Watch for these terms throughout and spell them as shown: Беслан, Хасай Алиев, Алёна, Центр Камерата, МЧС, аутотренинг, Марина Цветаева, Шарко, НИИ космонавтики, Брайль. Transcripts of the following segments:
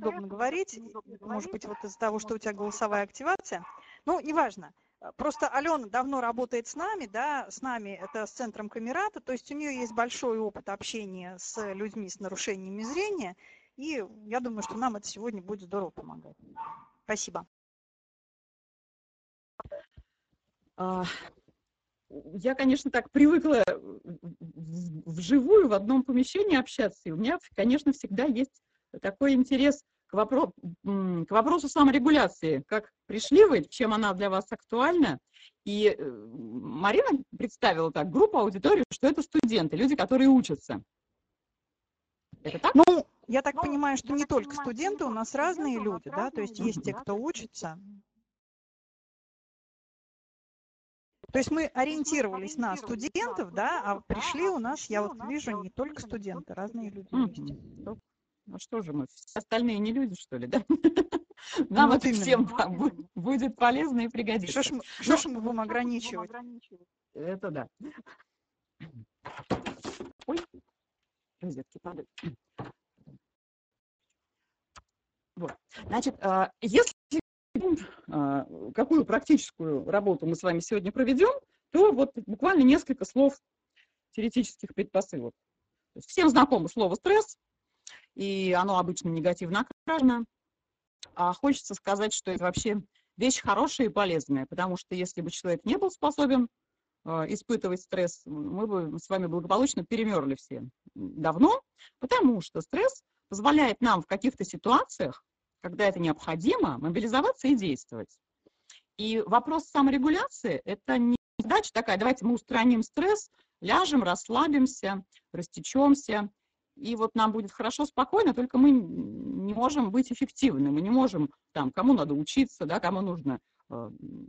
неудобно говорить, может быть, вот из-за того, что у тебя голосовая активация, ну, неважно. Просто Алёна давно работает с нами, да, с нами, это с Центром Камерата, то есть у нее есть большой опыт общения с людьми с нарушениями зрения, и я думаю, что нам это сегодня будет здорово помогать. Спасибо. Я, конечно, так привыкла вживую в одном помещении общаться, и у меня, конечно, всегда есть такой интерес к вопросу саморегуляции, как пришли вы, чем она для вас актуальна. И Марина представила так группу, аудиторию, что это студенты, люди, которые учатся. Это так? Ну, я так понимаю, что не только студенты, у нас разные люди, да, то есть есть те, кто учится. То есть мы ориентировались на студентов, да, а пришли у нас, я вот вижу, не только студенты, разные люди есть. Ну что же мы, все остальные не люди, что ли, да? Нам это всем будет полезно и пригодится. Что ж мы будем ограничивать? Это да. Ой, розетки падают. Вот, значит, если... какую практическую работу мы с вами сегодня проведем, то вот буквально несколько слов теоретических предпосылок. Всем знакомо слово «стресс», и оно обычно негативно окрашено. А хочется сказать, что это вообще вещь хорошая и полезная, потому что если бы человек не был способен испытывать стресс, мы бы с вами благополучно перемерли все давно, потому что стресс позволяет нам в каких-то ситуациях, когда это необходимо, мобилизоваться и действовать. И вопрос саморегуляции – это не задача такая, давайте мы устраним стресс, ляжем, расслабимся, растечемся, и вот нам будет хорошо, спокойно, только мы не можем быть эффективны, мы не можем, там, кому надо учиться, да, кому нужно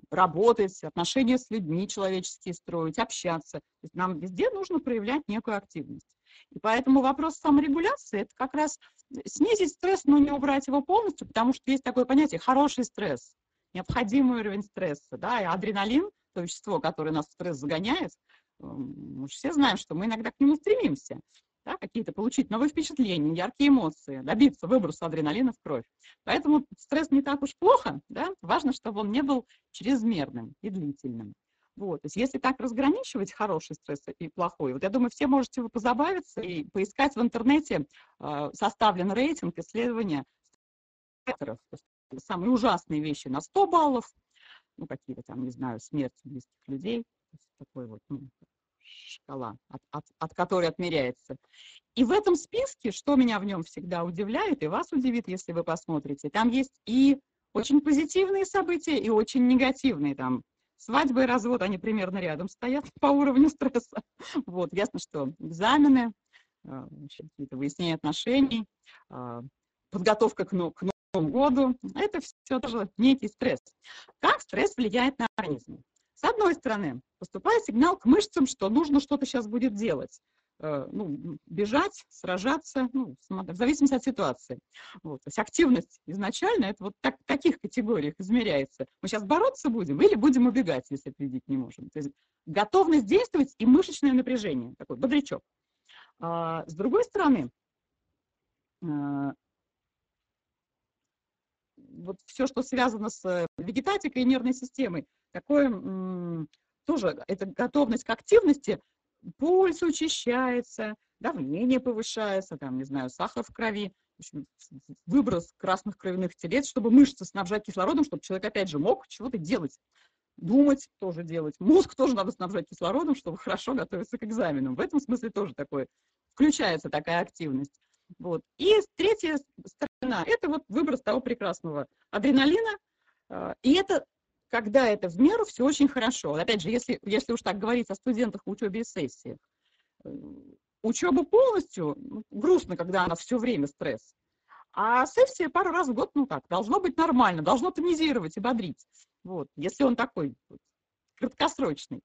работать, отношения с людьми человеческие строить, общаться. То есть нам везде нужно проявлять некую активность. И поэтому вопрос саморегуляции – это как раз снизить стресс, но не убрать его полностью, потому что есть такое понятие «хороший стресс», необходимый уровень стресса, да, и адреналин, то вещество, которое нас в стресс загоняет, мы же все знаем, что мы иногда к нему стремимся, да, какие-то получить новые впечатления, яркие эмоции, добиться выброса адреналина в кровь. Поэтому стресс не так уж плохо, да, важно, чтобы он не был чрезмерным и длительным. Вот. То есть если так разграничивать хороший стресс и плохой, вот я думаю, все можете позабавиться и поискать в интернете, составлен рейтинг исследования стрессоров, самые ужасные вещи на 100 баллов, ну какие-то там, не знаю, смерть близких людей, такой вот, ну, шкала, от которой отмеряется. И в этом списке, что меня в нем всегда удивляет и вас удивит, если вы посмотрите, там есть и очень позитивные события, и очень негативные там. Свадьба и развод, они примерно рядом стоят по уровню стресса. Вот, ясно, что экзамены, какие-то выяснения отношений, подготовка к Новому году, это все тоже некий стресс. Как стресс влияет на организм? С одной стороны, поступает сигнал к мышцам, что нужно что-то сейчас будет делать. Ну, бежать, сражаться, ну, в зависимости от ситуации. Вот. То есть активность изначально, это вот в таких категориях измеряется. Мы сейчас бороться будем или будем убегать, если победить не можем. То есть готовность действовать и мышечное напряжение, такой бодрячок. С другой стороны, вот все, что связано с вегетатикой и нервной системой, такое тоже, это готовность к активности, пульс учащается, давление повышается, там, не знаю, сахар в крови, выброс красных кровяных телец, чтобы мышцы снабжать кислородом, чтобы человек, опять же, мог чего-то делать, думать тоже делать. Мозг тоже надо снабжать кислородом, чтобы хорошо готовиться к экзаменам. В этом смысле тоже такое, включается такая активность. Вот. И третья сторона – это вот выброс того прекрасного адреналина, и это... Когда это в меру, все очень хорошо. Опять же, если уж так говорить о студентах в учебе и сессиях, учеба полностью, ну, грустно, когда она все время стресс, а сессия пару раз в год, ну так, должно быть нормально, должно тонизировать и бодрить, вот, если он такой вот, краткосрочный.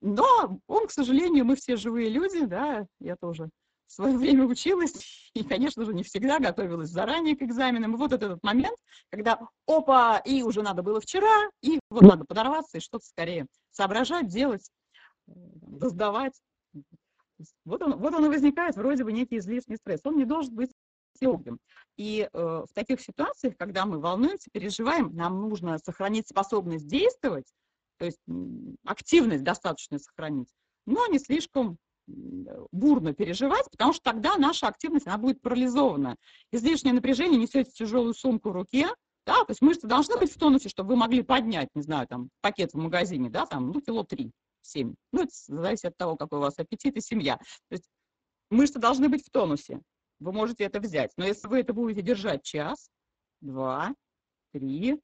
Но он, к сожалению, мы все живые люди, да, я тоже в свое время училась и, конечно же, не всегда готовилась заранее к экзаменам. И вот этот момент, когда опа, и уже надо было вчера, и вот надо подорваться, и что-то скорее соображать, делать, раздавать. Вот он и возникает вроде бы некий излишний стресс. Он не должен быть любим. И в таких ситуациях, когда мы волнуемся, переживаем, нам нужно сохранить способность действовать, то есть активность достаточно сохранить, но не слишком бурно переживать, потому что тогда наша активность, она будет парализована. Излишнее напряжение, несете тяжелую сумку в руке, да, то есть мышцы должны быть в тонусе, чтобы вы могли поднять, не знаю, там, пакет в магазине, да, там, ну, кило 3-7. Ну, это зависит от того, какой у вас аппетит и семья. То есть мышцы должны быть в тонусе, вы можете это взять. Но если вы это будете держать час, два, три,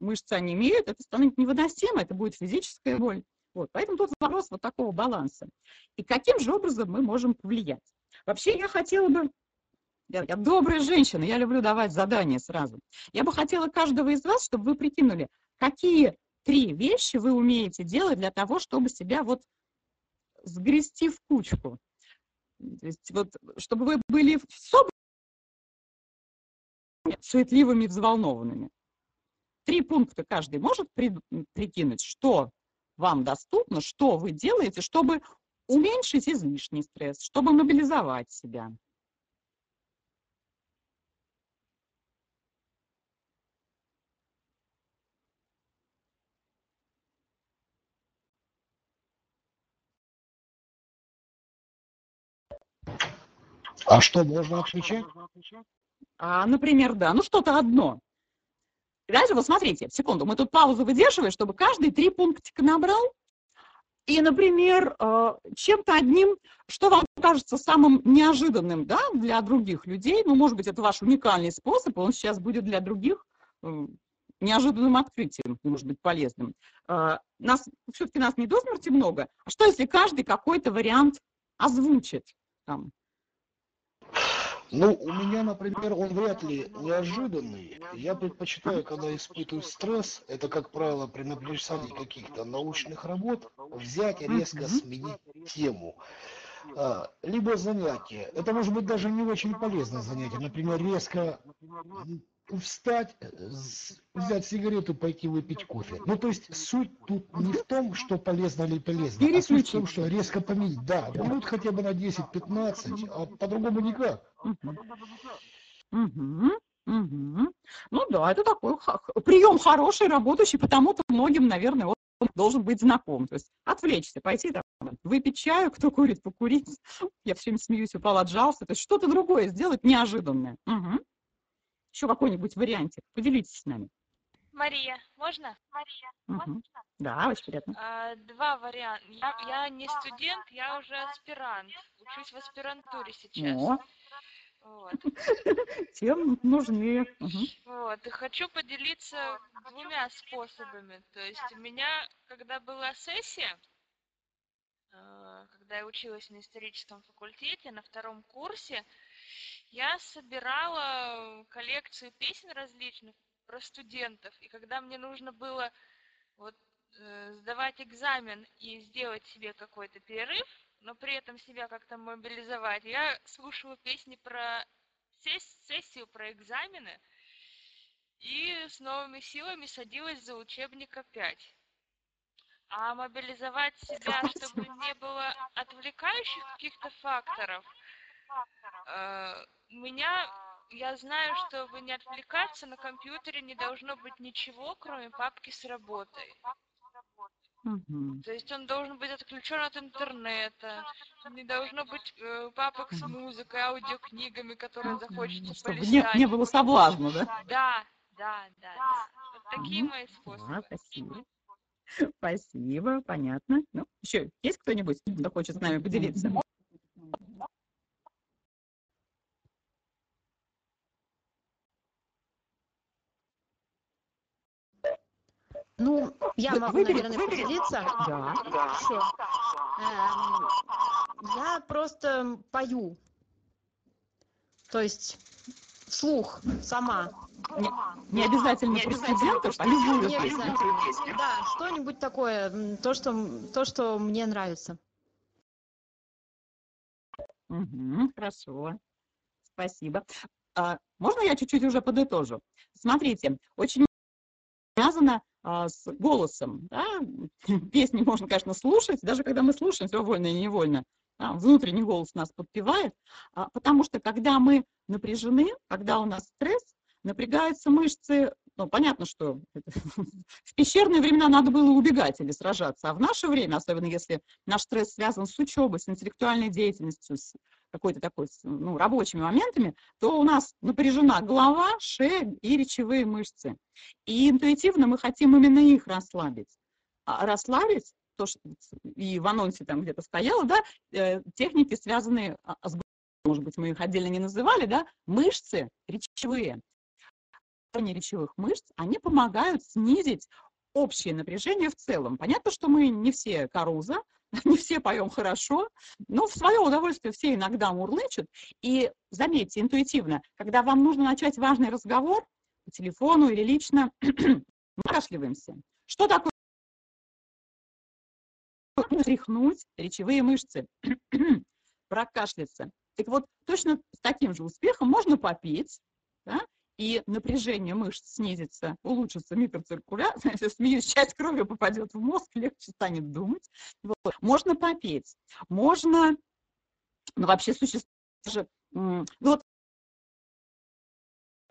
мышцы онемеют, это станет невыносимо, это будет физическая боль. Вот, поэтому тут вопрос вот такого баланса. И каким же образом мы можем повлиять? Вообще я хотела бы, я добрая женщина, я люблю давать задания сразу. Я бы хотела каждого из вас, чтобы вы прикинули, какие три вещи вы умеете делать для того, чтобы себя вот сгрести в кучку. То есть вот, чтобы вы были суетливыми, взволнованными. Три пункта каждый может прикинуть, что вам доступно, что вы делаете, чтобы уменьшить излишний стресс, чтобы мобилизовать себя. А что можно отключать? Например, да, ну что-то одно. Дальше, вот смотрите, секунду, мы тут паузу выдерживаем, чтобы каждый три пунктика набрал. И, например, чем-то одним, что вам кажется самым неожиданным, да, для других людей, ну, может быть, это ваш уникальный способ, он сейчас будет для других неожиданным открытием, может быть, полезным. Все-таки нас не до смерти много. А что, если каждый какой-то вариант озвучит? Там? Ну, у меня, например, он вряд ли неожиданный. Я предпочитаю, когда испытываю стресс, это, как правило, при написании каких-то научных работ, взять и резко сменить тему. Либо занятие. Это может быть даже не очень полезное занятие. Например, резко встать, взять сигарету, пойти выпить кофе. Ну, то есть суть тут не в том, что полезно или полезно, а суть в том, что резко поменять. Да, минут хотя бы на 10-15, а по-другому никак. Ну да, это такой прием хороший, работающий, потому-то многим, наверное, он должен быть знаком. То есть отвлечься, пойти там, выпить чаю, кто курит, покурить. Я все время смеюсь, упал, отжался. То есть что-то другое сделать неожиданное. Еще какой-нибудь вариантик. Поделитесь с нами. Мария, можно? Мария, можно? Да, очень приятно. Два варианта. Я не студент, я уже аспирант. Учусь в аспирантуре сейчас. Вот. Тем нужны. Вот. И хочу поделиться двумя способами. То есть у меня, когда была сессия, когда я училась на историческом факультете, на втором курсе, я собирала коллекцию песен различных про студентов. И когда мне нужно было вот, сдавать экзамен и сделать себе какой-то перерыв, но при этом себя как-то мобилизовать, я слушала песни про сессию, про экзамены, и с новыми силами садилась за учебник опять. А мобилизовать себя, чтобы не было отвлекающих каких-то факторов, я знаю, чтобы не отвлекаться, на компьютере не должно быть ничего, кроме папки с работой. То есть он должен быть отключен от интернета, не должно быть папок с музыкой, аудиокнигами, которые захочется полистать. Чтобы не было соблазна, да? Да. Вот такие мои способы. Спасибо. Спасибо, понятно. Ну, еще есть кто-нибудь, кто хочет с нами поделиться? Ну, я могу, наверное, поделиться. Да. Все. Я просто пою. То есть вслух сама. Не обязательно про студентов, а не обязательно. Да, что-нибудь такое, то, что мне нравится. Хорошо. Спасибо. Можно я чуть-чуть уже подытожу? Смотрите, очень связано с голосом. Да? Песни можно, конечно, слушать, даже когда мы слушаем, все вольно и невольно. внутренний голос нас подпевает, потому что когда мы напряжены, когда у нас стресс, напрягаются мышцы. Ну, понятно, что в пещерные времена надо было убегать или сражаться, а в наше время, особенно если наш стресс связан с учебой, с интеллектуальной деятельностью, с какой-то такой, ну, рабочими моментами, то у нас напряжена голова, шея и речевые мышцы. И интуитивно мы хотим именно их расслабить. А расслабить, то, что и в анонсе там где-то стояло, да, техники, связанные с, может быть, мы их отдельно не называли, да, мышцы речевые. Речевых мышц, они помогают снизить общее напряжение в целом. Понятно, что мы не все Каруза, не все поем хорошо, но в свое удовольствие все иногда мурлычут. И заметьте, интуитивно, когда вам нужно начать важный разговор по телефону или лично, мы кашливаемся. Что такое? Тряхнуть речевые мышцы, прокашляться. Так вот, точно с таким же успехом можно попить, да? И напряжение мышц снизится, улучшится микроциркуляция, если смеюсь, часть крови попадет в мозг, легче станет думать. Вот. Можно попеть, можно, ну вообще существует же, вот,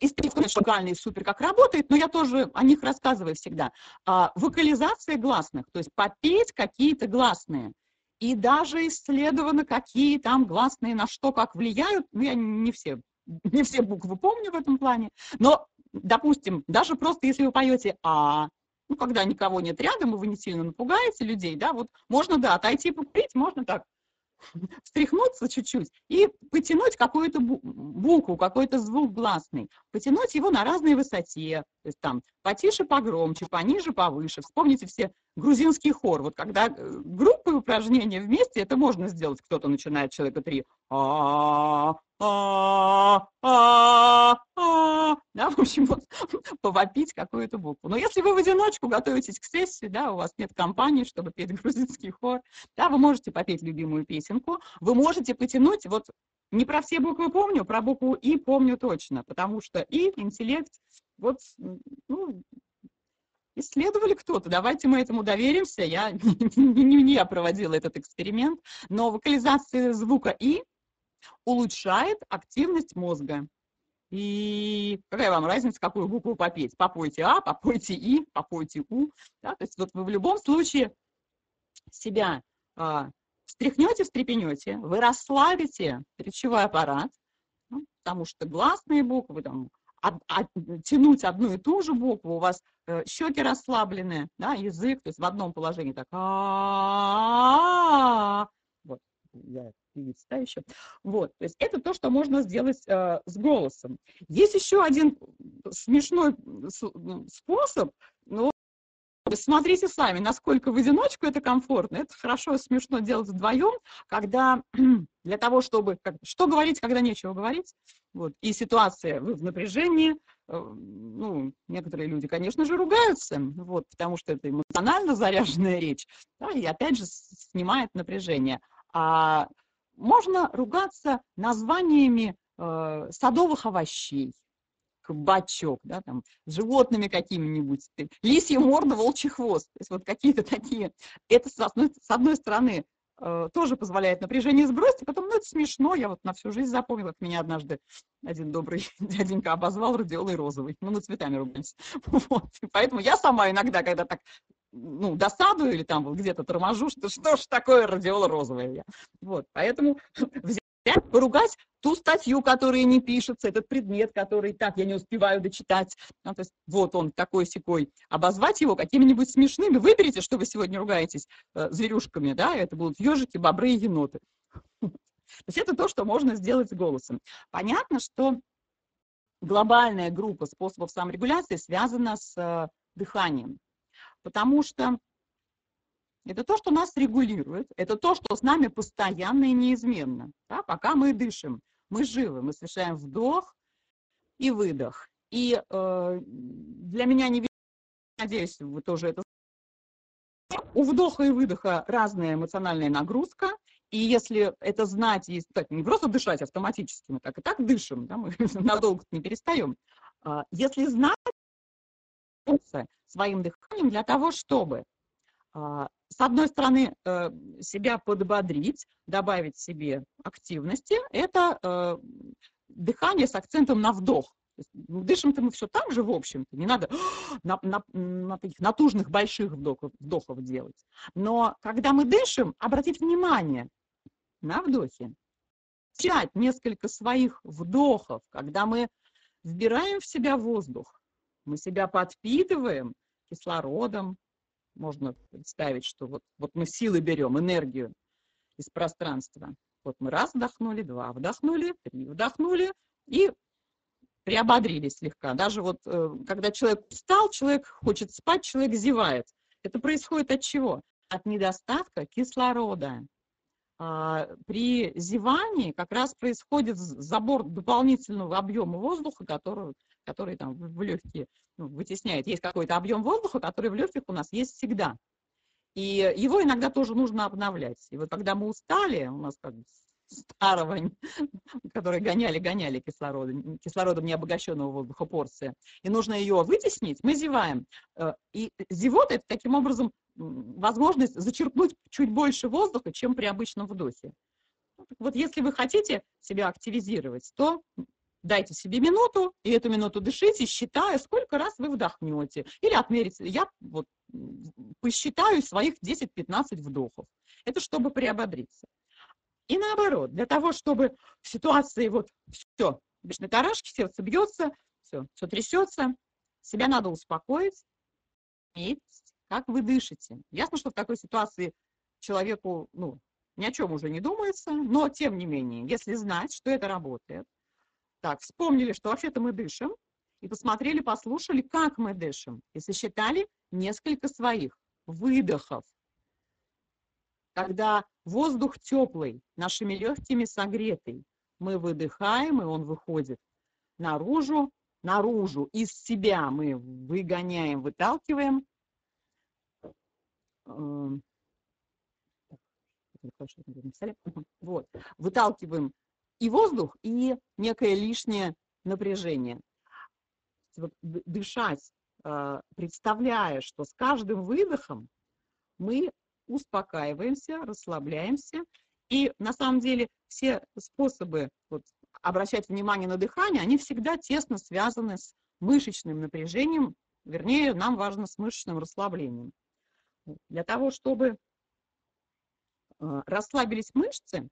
исторические супер как работает, но я тоже о них рассказываю всегда. Вокализация гласных, то есть попеть какие-то гласные. И даже исследовано, какие там гласные на что как влияют, ну я не все буквы помню в этом плане, но, допустим, даже просто если вы поете «а», ну, когда никого нет рядом, и вы не сильно напугаете людей, да, вот можно, да, отойти покурить, можно так встряхнуться чуть-чуть и потянуть какую-то букву, какой-то звук гласный, потянуть его на разной высоте, то есть там потише, погромче, пониже, повыше. Вспомните все грузинский хор, вот когда группы упражнения вместе, это можно сделать, кто-то начинает, человека три, да, в общем, вот, повопить какую-то букву. Но если вы в одиночку готовитесь к сессии, да, у вас нет компании, чтобы петь грузинский хор, да, вы можете попеть любимую песенку, вы можете потянуть, вот не про все буквы помню, про букву «и» помню точно, потому что «и» интеллект, вот, ну, исследовали кто-то, давайте мы этому доверимся, я не проводила этот эксперимент, но вокализация звука «и» улучшает активность мозга. И какая вам разница, какую букву попеть? Попойте «а», попойте «и», попойте «у». Да? То есть вот вы в любом случае себя встряхнете, встрепенете, вы расслабите речевой аппарат, ну, потому что гласные буквы, там, тянуть одну и ту же букву, у вас щеки расслаблены, да, язык, то есть в одном положении так вот, я певица, да, еще. Вот, то есть это то, что можно сделать с голосом. Есть еще один смешной способ, но смотрите сами, насколько в одиночку это комфортно. Это хорошо, смешно делать вдвоем, когда для того, чтобы... Что говорить, когда нечего говорить? Вот. И ситуация в напряжении. Ну, некоторые люди, конечно же, ругаются, вот, потому что это эмоционально заряженная речь. Да, и опять же снимает напряжение. А можно ругаться названиями садовых овощей. Кабачок, да, там, с животными какими-нибудь, лисья морда, волчий хвост, то есть вот какие-то такие. Это, с одной стороны, тоже позволяет напряжение сбросить, а потом, ну, это смешно, я вот на всю жизнь запомнила, как меня однажды один добрый дяденька обозвал радиолой розовой, ну, мы цветами ругались. Вот. Поэтому я сама иногда, когда так, ну, досадую или там вот где-то торможу, что ж такое радиола розовая я. Вот, поэтому поругать ту статью, которая не пишется, этот предмет, который так, я не успеваю дочитать, ну, то есть вот он такой-сякой, обозвать его какими-нибудь смешными, выберите, что вы сегодня ругаетесь зверюшками, да, это будут ежики, бобры и еноты. То есть это то, что можно сделать с голосом. Понятно, что глобальная группа способов саморегуляции связана с дыханием, потому что это то, что нас регулирует, это то, что с нами постоянно и неизменно. Да? Пока мы дышим, мы живы, мы совершаем вдох и выдох. И для меня не видно, надеюсь, вы тоже это знаете. У вдоха и выдоха разная эмоциональная нагрузка. И если это знать, и, так, не просто дышать автоматически, мы так и так дышим, да? Мы надолго не перестаем. Если знать своим дыханием для того, чтобы с одной стороны, себя подбодрить, добавить себе активности, это дыхание с акцентом на вдох. Дышим-то мы все там же, в общем-то, не надо на таких натужных больших вдохов делать. Но когда мы дышим, обратить внимание на вдохе. Взять несколько своих вдохов, когда мы вбираем в себя воздух, мы себя подпитываем кислородом. Можно представить, что вот мы силы берем, энергию из пространства. Вот мы раз вдохнули, два вдохнули, три вдохнули и приободрились слегка. Даже вот когда человек встал, человек хочет спать, человек зевает. Это происходит от чего? От недостатка кислорода. При зевании как раз происходит забор дополнительного объема воздуха, который там в легкие вытесняет. Есть какой-то объем воздуха, который в легких у нас есть всегда. И его иногда тоже нужно обновлять. И вот когда мы устали, у нас как бы старого, который гоняли кислородом необогащенного воздуха порция, и нужно ее вытеснить, мы зеваем. И зевота – это таким образом возможность зачерпнуть чуть больше воздуха, чем при обычном вдохе. Вот если вы хотите себя активизировать, то дайте себе минуту, и эту минуту дышите, считая, сколько раз вы вдохнете. Или отмерите. Я вот посчитаю своих 10-15 вдохов. Это чтобы приободриться. И наоборот, для того, чтобы в ситуации вот все, обычно тарашки, сердце бьется, все трясется, себя надо успокоить. И как вы дышите. Ясно, что в такой ситуации человеку ни о чем уже не думается, но тем не менее, если знать, что это работает. Так, вспомнили, что вообще-то мы дышим, и посмотрели, послушали, как мы дышим, и сосчитали несколько своих выдохов. Когда воздух теплый, нашими легкими согретый, мы выдыхаем, и он выходит наружу, из себя мы выгоняем, выталкиваем. Вот, выталкиваем и воздух, и некое лишнее напряжение. Дышать, представляя, что с каждым выдохом мы успокаиваемся, расслабляемся. И на самом деле все способы обращать внимание на дыхание, они всегда тесно связаны с мышечным напряжением, вернее, нам важно с мышечным расслаблением. Для того, чтобы расслабились мышцы,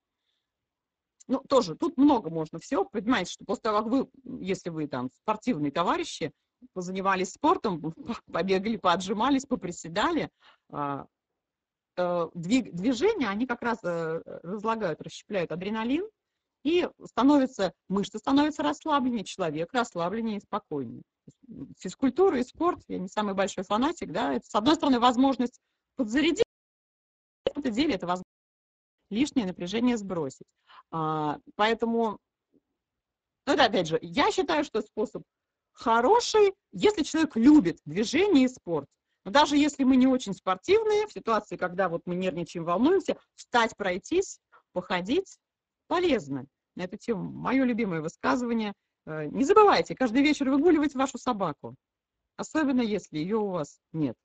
тоже тут много можно всего. Понимаете, что после того, как вы, если вы там спортивные товарищи, позанимались спортом, побегали, поотжимались, поприседали, движения, они как раз разлагают, расщепляют адреналин, и мышцы становятся расслабленнее, человек расслабленнее и спокойнее. Физкультура и спорт, я не самый большой фанатик, да, это, с одной стороны, возможность подзарядить, на самом деле это возможность лишнее напряжение сбросить. Поэтому, опять же, я считаю, что способ хороший, если человек любит движение и спорт. Но даже если мы не очень спортивные, в ситуации, когда вот мы нервничаем, волнуемся, встать, пройтись, походить полезно. На эту тему мое любимое высказывание. Не забывайте каждый вечер выгуливать вашу собаку, особенно если ее у вас нет.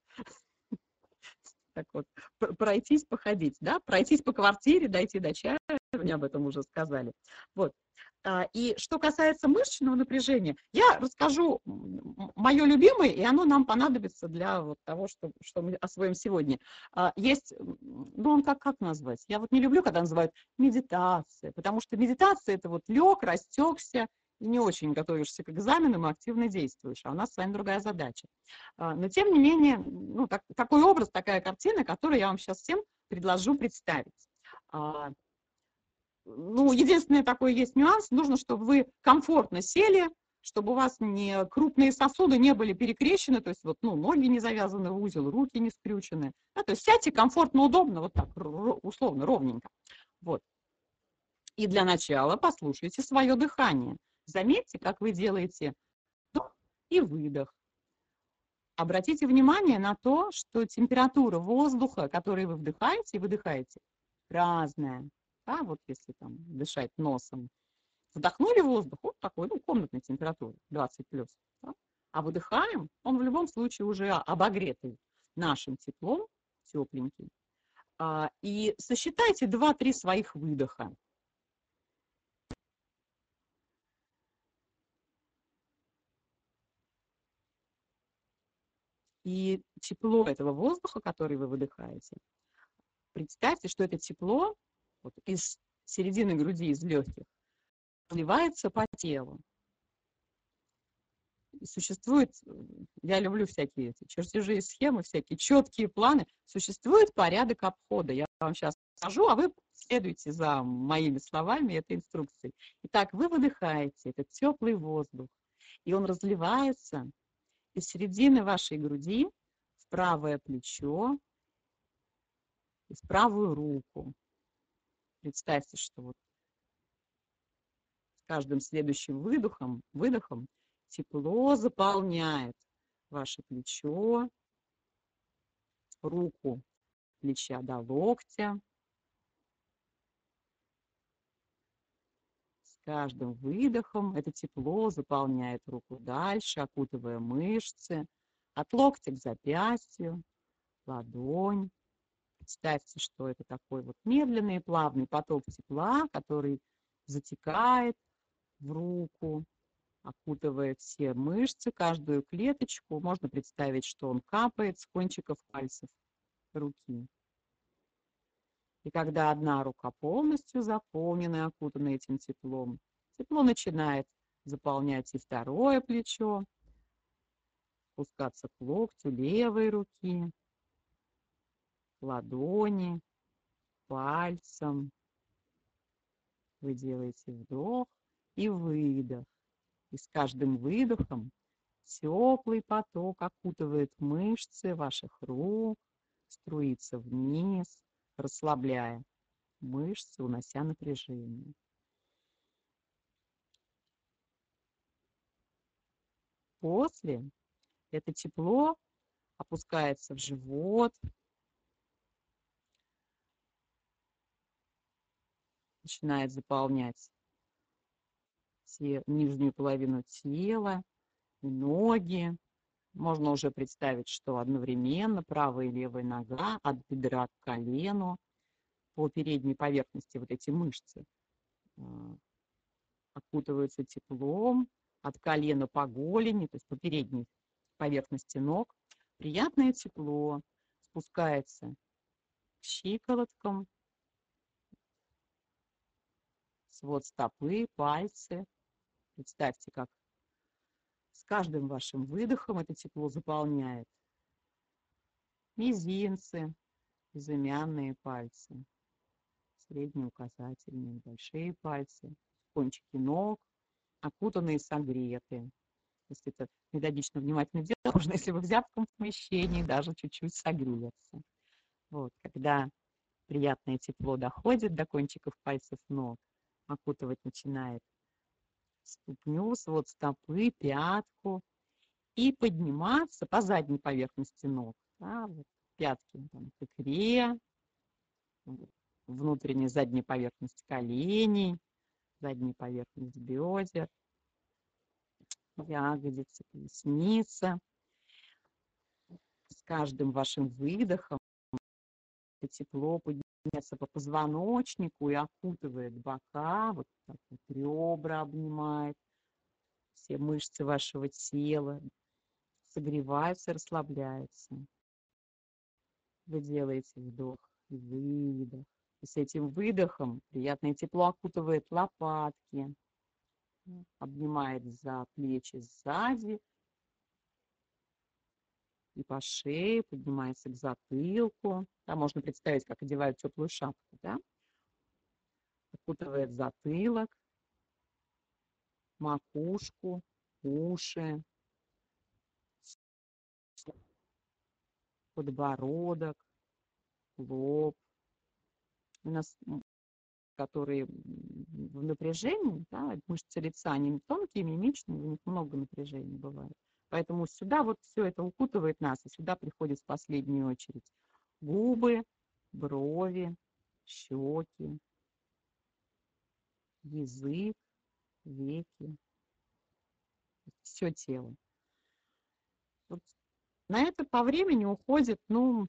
Так вот, пройтись, походить, да, пройтись по квартире, дойти до чая, мне об этом уже сказали. Вот. И что касается мышечного напряжения, я расскажу мое любимое, и оно нам понадобится для вот того, что мы освоим сегодня. Есть, как назвать? Я вот не люблю, когда называют медитация, потому что медитация – это вот лег, растекся, не очень готовишься к экзаменам и активно действуешь, а у нас с вами другая задача. Но тем не менее, такой образ, такая картина, которую я вам сейчас всем предложу представить. Единственный такой есть нюанс, нужно, чтобы вы комфортно сели, чтобы у вас крупные сосуды не были перекрещены, то есть ноги не завязаны в узел, руки не скрючены. Да, то есть сядьте комфортно, удобно, вот так, условно, ровненько. Вот. И для начала послушайте свое дыхание. Заметьте, как вы делаете вдох и выдох. Обратите внимание на то, что температура воздуха, который вы вдыхаете и выдыхаете, разная. Да, вот если там дышать носом, вдохнули воздух, вот такой, комнатной температуры, 20 плюс. Да? А выдыхаем, он в любом случае уже обогретый нашим теплом, тепленький. и сосчитайте 2-3 своих выдоха. И тепло этого воздуха, который вы выдыхаете, представьте, что это тепло вот, из середины груди, из легких, разливается по телу. И существует, я люблю всякие эти чертежи и схемы, всякие четкие планы, существует порядок обхода. Я вам сейчас скажу, а вы следуйте за моими словами этой инструкции. Итак, вы выдыхаете этот теплый воздух, и он разливается из середины вашей груди в правое плечо и в правую руку. Представьте, что вот с каждым следующим выдохом тепло заполняет ваше плечо, руку плеча до локтя. С каждым выдохом это тепло заполняет руку дальше, окутывая мышцы, от локтя к запястью, ладонь. Представьте, что это такой вот медленный и плавный поток тепла, который затекает в руку, окутывая все мышцы, каждую клеточку. Можно представить, что он капает с кончиков пальцев руки. И когда одна рука полностью заполнена и окутана этим теплом, тепло начинает заполнять и второе плечо, спускаться к локтю левой руки, ладони, пальцем. Вы делаете вдох и выдох. И с каждым выдохом теплый поток окутывает мышцы ваших рук, струится вниз, расслабляя мышцы, унося напряжение. После это тепло опускается в живот, начинает заполнять нижнюю половину тела, ноги. Можно уже представить, что одновременно правая и левая нога от бедра к колену по передней поверхности вот эти мышцы окутываются теплом, от колена по голени, то есть по передней поверхности ног. Приятное тепло спускается к щиколоткам, свод стопы, пальцы. Представьте, как с каждым вашим выдохом это тепло заполняет мизинцы, безымянные пальцы, средние указательные, большие пальцы, кончики ног, окутанные, согреты. Если это методично, внимательно делать, можно, если вы в зябком помещении, даже чуть-чуть согреться. Вот, когда приятное тепло доходит до кончиков пальцев ног, окутывать начинает ступню, свод стопы, пятку, и подниматься по задней поверхности ног. Да, вот пятки там, к икре, внутренняя задняя поверхность коленей, задняя поверхность бедер, ягодицы, поясница. С каждым вашим выдохом тепло поднимается по позвоночнику и окутывает бока, вот так вот ребра обнимает, все мышцы вашего тела согреваются, расслабляются. Вы делаете вдох и выдох. И с этим выдохом приятное тепло окутывает лопатки, обнимает за плечи сзади и по шее, поднимается к затылку. Там можно представить, как одевают теплую шапку, да? Окутывает затылок, макушку, уши, подбородок, лоб. У нас, которые в напряжении, да, мышцы лица, они тонкие, мимичные, у них много напряжения бывает. Поэтому сюда вот все это укутывает нас, и сюда приходит в последнюю очередь губы, брови, щеки, язык, веки, все тело. Вот на это по времени уходит, 7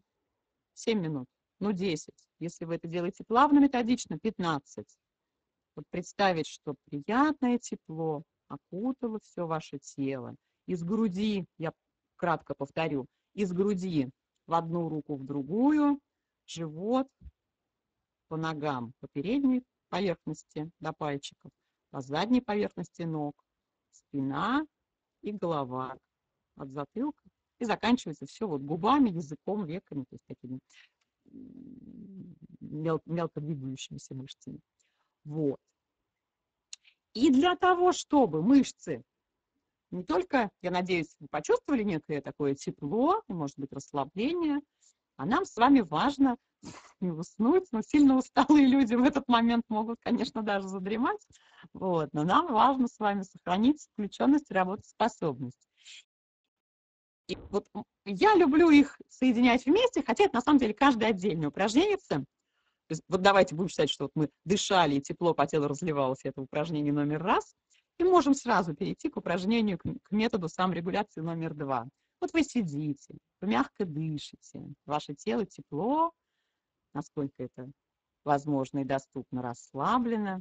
минут. ну 10. Если вы это делаете плавно, методично, 15. Вот представить, что приятное тепло окутало все ваше тело. Из груди, я кратко повторю, из груди в одну руку, в другую, живот, по ногам, по передней поверхности до пальчиков, по задней поверхности ног, спина и голова от затылка. И заканчивается все вот губами, языком, веками, то есть такими мелко двигающимися мышцами. Вот. И для того, чтобы мышцы не только, я надеюсь, вы почувствовали некое такое тепло, может быть, расслабление, а нам с вами важно не уснуть, но сильно усталые люди в этот момент могут, конечно, даже задремать, вот, но нам важно с вами сохранить включенность и работоспособность. И вот я люблю их соединять вместе, хотя это на самом деле каждое отдельное упражнение. То есть, вот давайте будем считать, что вот мы дышали, и тепло по телу разливалось, это упражнение номер 1, и можем сразу перейти к упражнению, к методу саморегуляции номер 2. Вот вы сидите, вы мягко дышите, ваше тело тепло, насколько это возможно и доступно, расслаблено.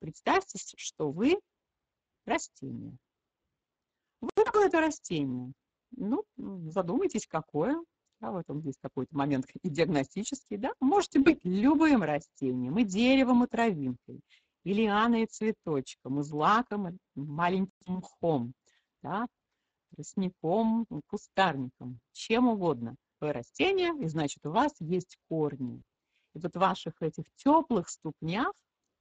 Представьте, что вы растение. Выбрал это растение. Ну, задумайтесь, какое. Да, в этом есть какой-то момент и диагностический. Да? Можете быть любым растением, и деревом, и травинкой, и лианой, и цветочком, и злаком, и маленьким мхом, да? Тростником, кустарником, чем угодно. Вы растение, и значит, у вас есть корни. И вот в ваших этих теплых ступнях,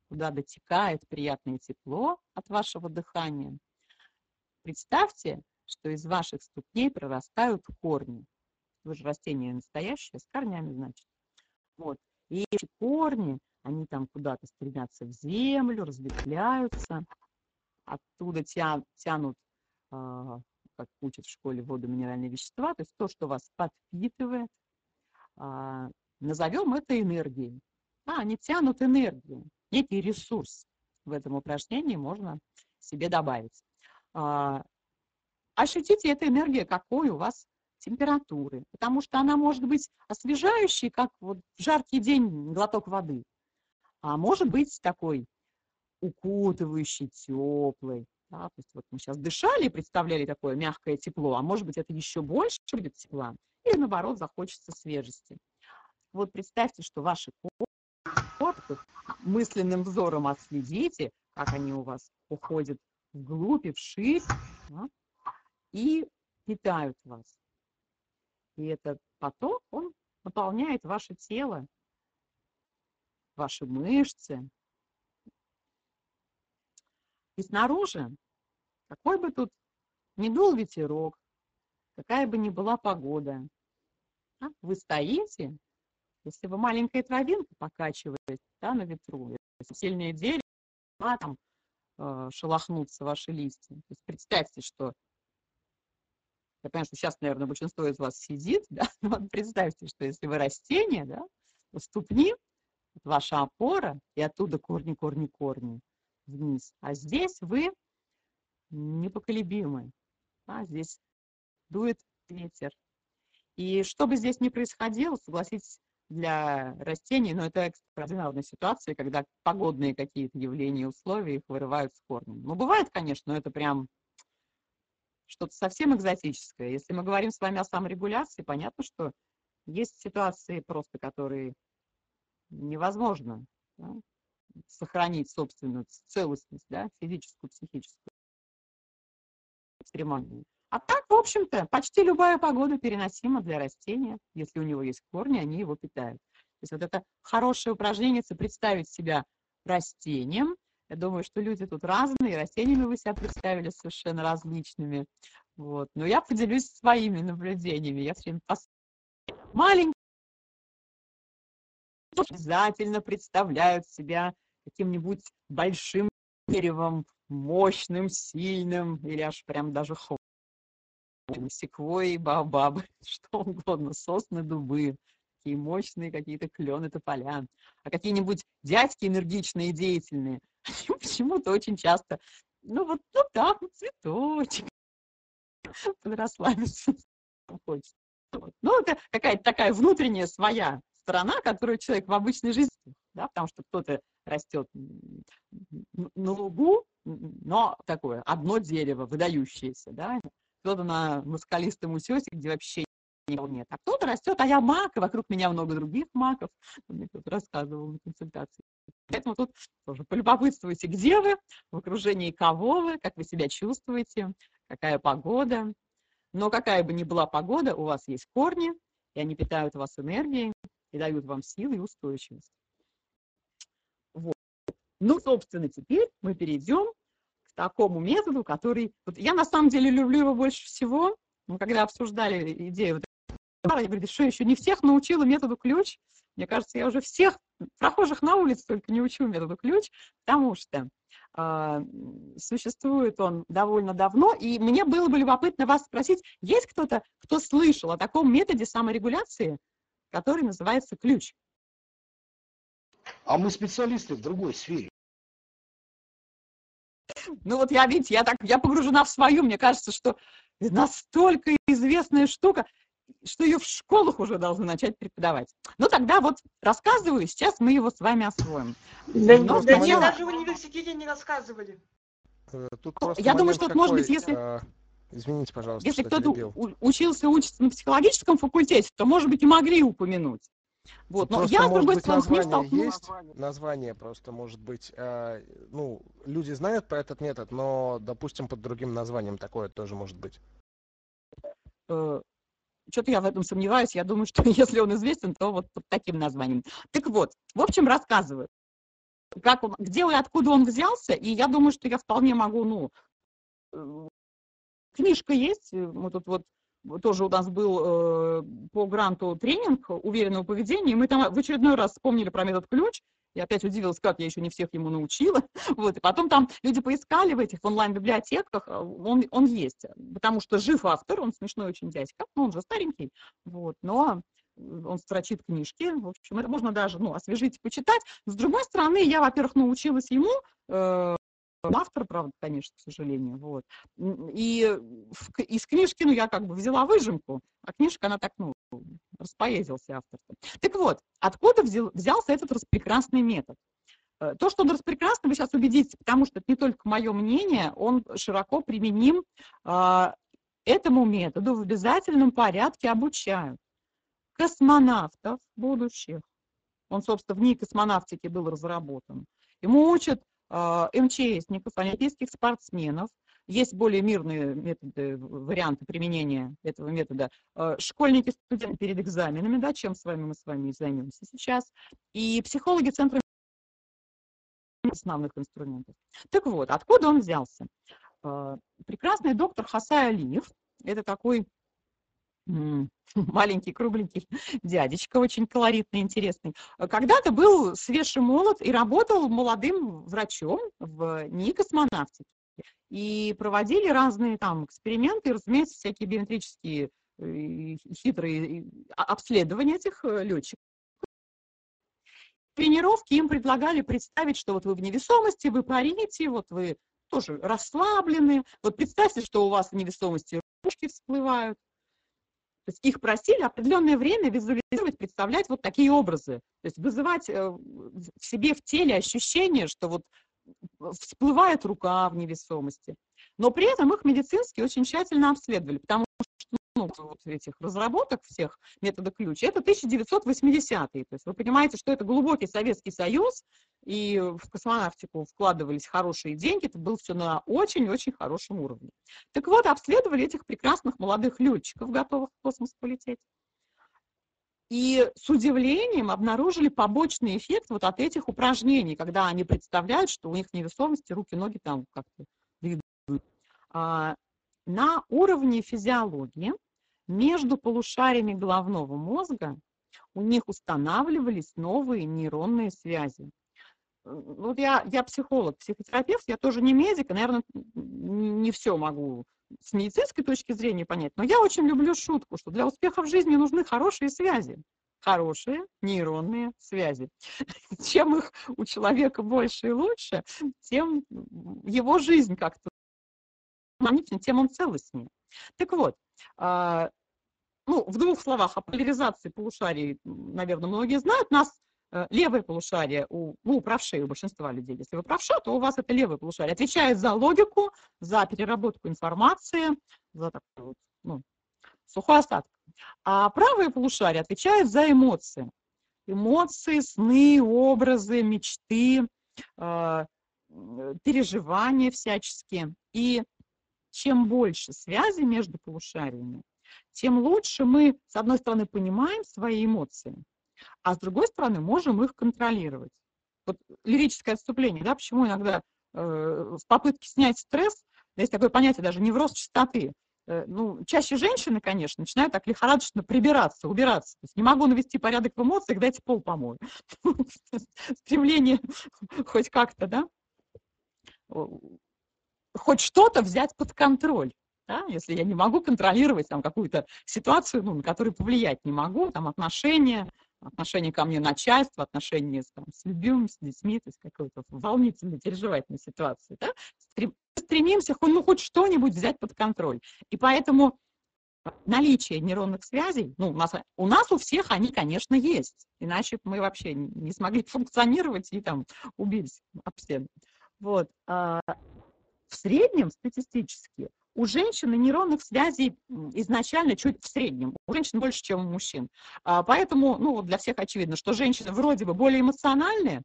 куда дотекает приятное тепло от вашего дыхания, представьте, что из ваших ступней прорастают корни. Вы же растение настоящее, с корнями, значит. Вот. И эти корни, они там куда-то стремятся в землю, разветвляются, оттуда тянут, как учат в школе, воду, минеральные вещества, то есть то, что вас подпитывает. Назовем это энергией. А, они тянут энергию, некий ресурс. В этом упражнении можно себе добавить. Ощутите эту энергию, какой у вас температуры, потому что она может быть освежающей, как вот в жаркий день глоток воды, а может быть такой укутывающей, теплой. Да? То есть вот мы сейчас дышали и представляли такое мягкое тепло, а может быть это еще больше будет тепла, или наоборот захочется свежести. Вот представьте, что ваши корни, мысленным взором отследите, как они у вас уходят вглубь и вширь, да? И питают вас. И этот поток, он наполняет ваше тело, ваши мышцы. И снаружи, какой бы тут ни дул ветерок, какая бы ни была погода, да, вы стоите, если вы маленькая травинка покачиваетесь, да, на ветру, если сильное дерево, да, там шелохнутся ваши листья. То есть представьте, что я понимаю, что сейчас, наверное, большинство из вас сидит, да? Но представьте, что если вы растение, да, то ступни, ваша опора, и оттуда корни, корни, корни вниз. А здесь вы непоколебимы, да? Здесь дует ветер. И что бы здесь ни происходило, согласитесь, для растений, но это экстраординарная ситуация, когда погодные какие-то явления и условия их вырывают с корнем. Ну, бывает, конечно, но это прям что-то совсем экзотическое. Если мы говорим с вами о саморегуляции, понятно, что есть ситуации просто, которые невозможно, да, сохранить собственную целостность, да, физическую, психическую, экстремальную. А так, в общем-то, почти любая погода переносима для растения. Если у него есть корни, они его питают. То есть вот это хорошее упражнение — представить себя растением. Я думаю, что люди тут разные, растениями вы себя представили совершенно различными. Вот. Но я поделюсь своими наблюдениями. Я все время маленькие обязательно представляют себя каким-нибудь большим деревом, мощным, сильным, или аж прям даже хвойным, секвой, баобабы, что угодно, сосны, дубы. Такие мощные какие-то клены, тополя. А какие-нибудь дядьки энергичные и деятельные, почему-то очень часто, ну вот ну, так, вот, цветочек, подросла, хочется. Ну, это какая-то такая внутренняя своя сторона, которую человек в обычной жизни, да, потому что кто-то растет на лугу, но такое одно дерево, выдающееся, да, кто-то на скалистом утёсе, где вообще нет, а кто-то растет, а я мак, и вокруг меня много других маков, мне кто-то рассказывал на консультации. Поэтому тут тоже полюбопытствуйте, где вы, в окружении кого вы, как вы себя чувствуете, какая погода. Но какая бы ни была погода, у вас есть корни, и они питают вас энергией, и дают вам силы и устойчивость. Вот. Ну, собственно, теперь мы перейдем к такому методу, который... Вот я на самом деле люблю его больше всего. Мы когда обсуждали идею... Вот, я говорю, что еще не всех научила методу ключ. Мне кажется, я уже всех прохожих на улице только не учу методу ключ, потому что существует он довольно давно, и мне было бы любопытно вас спросить, есть кто-то, кто слышал о таком методе саморегуляции, который называется ключ? А мы специалисты в другой сфере. Ну вот я, видите, я погружена в свою, мне кажется, что настолько известная штука, что ее в школах уже должны начать преподавать. Ну, тогда вот рассказываю, сейчас мы его с вами освоим. Да нет, даже в университете не рассказывали. Тут я думаю, что, может быть, если... Извините, пожалуйста, если кто-то учился на психологическом факультете, то, может быть, и могли упомянуть. Вот, но я, с другой стороны, с ним столкнулась. Название просто, может быть, ну, люди знают про этот метод, но, допустим, под другим названием такое тоже может быть. Что-то я в этом сомневаюсь, я думаю, что если он известен, то вот под таким названием. Так вот, в общем, рассказываю, как он, где и откуда он взялся, и я думаю, что я вполне могу, ну, книжка есть, мы тут вот, тоже у нас был по гранту тренинг уверенного поведения, и мы там в очередной раз вспомнили про метод ключ, и опять удивилась, как я еще не всех ему научила. Вот. И потом там люди поискали в этих онлайн-библиотеках, он есть, потому что жив автор, он смешной очень дядька, но он же старенький, вот, но он строчит книжки, в общем, это можно даже, ну, освежить и почитать. С другой стороны, я, во-первых, научилась ему, автор, правда, конечно, к сожалению, вот, и из книжки, ну, я как бы взяла выжимку, а книжка, она так, ну, распоэзился автор-то. Так вот, откуда взялся этот распрекрасный метод? То, что он распрекрасный, вы сейчас убедитесь, потому что это не только мое мнение, он широко применим. Этому методу в обязательном порядке обучают космонавтов будущих. Он, собственно, в НИИ космонавтики был разработан. Ему учат МЧСников, олимпийских спортсменов. Есть более мирные методы, варианты применения этого метода. Школьники, студенты перед экзаменами, да, чем с вами мы с вами займемся сейчас. И психологи Центра основных инструментов. Так вот, откуда он взялся? Прекрасный доктор Хасай Алиев. Это такой маленький, кругленький дядечка, очень колоритный, интересный. Когда-то был свеж и молод и работал молодым врачом в НИИ космонавтики. И проводили разные там эксперименты, разумеется, всякие биометрические хитрые обследования этих летчиков. Тренировки им предлагали представить, что вот вы в невесомости, вы парите, вот вы тоже расслаблены. Вот представьте, что у вас в невесомости ручки всплывают. То есть их просили определенное время визуализировать, представлять вот такие образы. То есть вызывать в себе, в теле ощущение, что вот всплывает рука в невесомости. Но при этом их медицински очень тщательно обследовали, потому что ну, вот этих разработок всех метода ключ, это 1980-е. То есть вы понимаете, что это глубокий Советский Союз, и в космонавтику вкладывались хорошие деньги, это было все на очень-очень хорошем уровне. Так вот, обследовали этих прекрасных молодых летчиков, готовых в космос полететь. И с удивлением обнаружили побочный эффект вот от этих упражнений, когда они представляют, что у них невесомости, руки, ноги там как-то двигаются. На уровне физиологии между полушариями головного мозга у них устанавливались новые нейронные связи. Вот я психолог, психотерапевт, я тоже не медик, и, наверное, не все могу с медицинской точки зрения понять, но я очень люблю шутку, что для успеха в жизни нужны хорошие связи, хорошие нейронные связи. Чем их у человека больше и лучше, тем его жизнь как-то, тем он целостнее. Так вот, Ну, в двух словах о поляризации полушарий, наверное, многие знают. У нас левое полушарие, у правшей, у большинства людей, если вы правша, то у вас это левое полушарие, отвечает за логику, за переработку информации, за такой вот, ну, сухой остаток. А правое полушарие отвечает за эмоции. Эмоции, сны, образы, мечты, переживания всяческие. И чем больше связи между полушариями, тем лучше мы, с одной стороны, понимаем свои эмоции, а с другой стороны, можем их контролировать. Вот лирическое отступление, да, почему иногда в попытке снять стресс, есть такое понятие даже невроз чистоты. Ну, чаще женщины, конечно, начинают так лихорадочно прибираться, убираться. То есть не могу навести порядок в эмоциях, дайте пол помою. Стремление хоть как-то, да, хоть что-то взять под контроль. Да, если я не могу контролировать какую-то ситуацию, ну, на которую повлиять не могу, там, отношение ко мне начальства, отношения с любимым, с детьми, то есть какой-то волнительной, переживательной ситуации, да, стремимся хоть что-нибудь взять под контроль. И поэтому наличие нейронных связей, ну, у нас у всех они, конечно, есть, иначе мы вообще не смогли функционировать и там убились об стену. Вот. В среднем, статистически, у женщин нейронных связей изначально чуть в среднем, у женщин больше, чем у мужчин. Поэтому, ну, вот для всех очевидно, что женщины вроде бы более эмоциональные,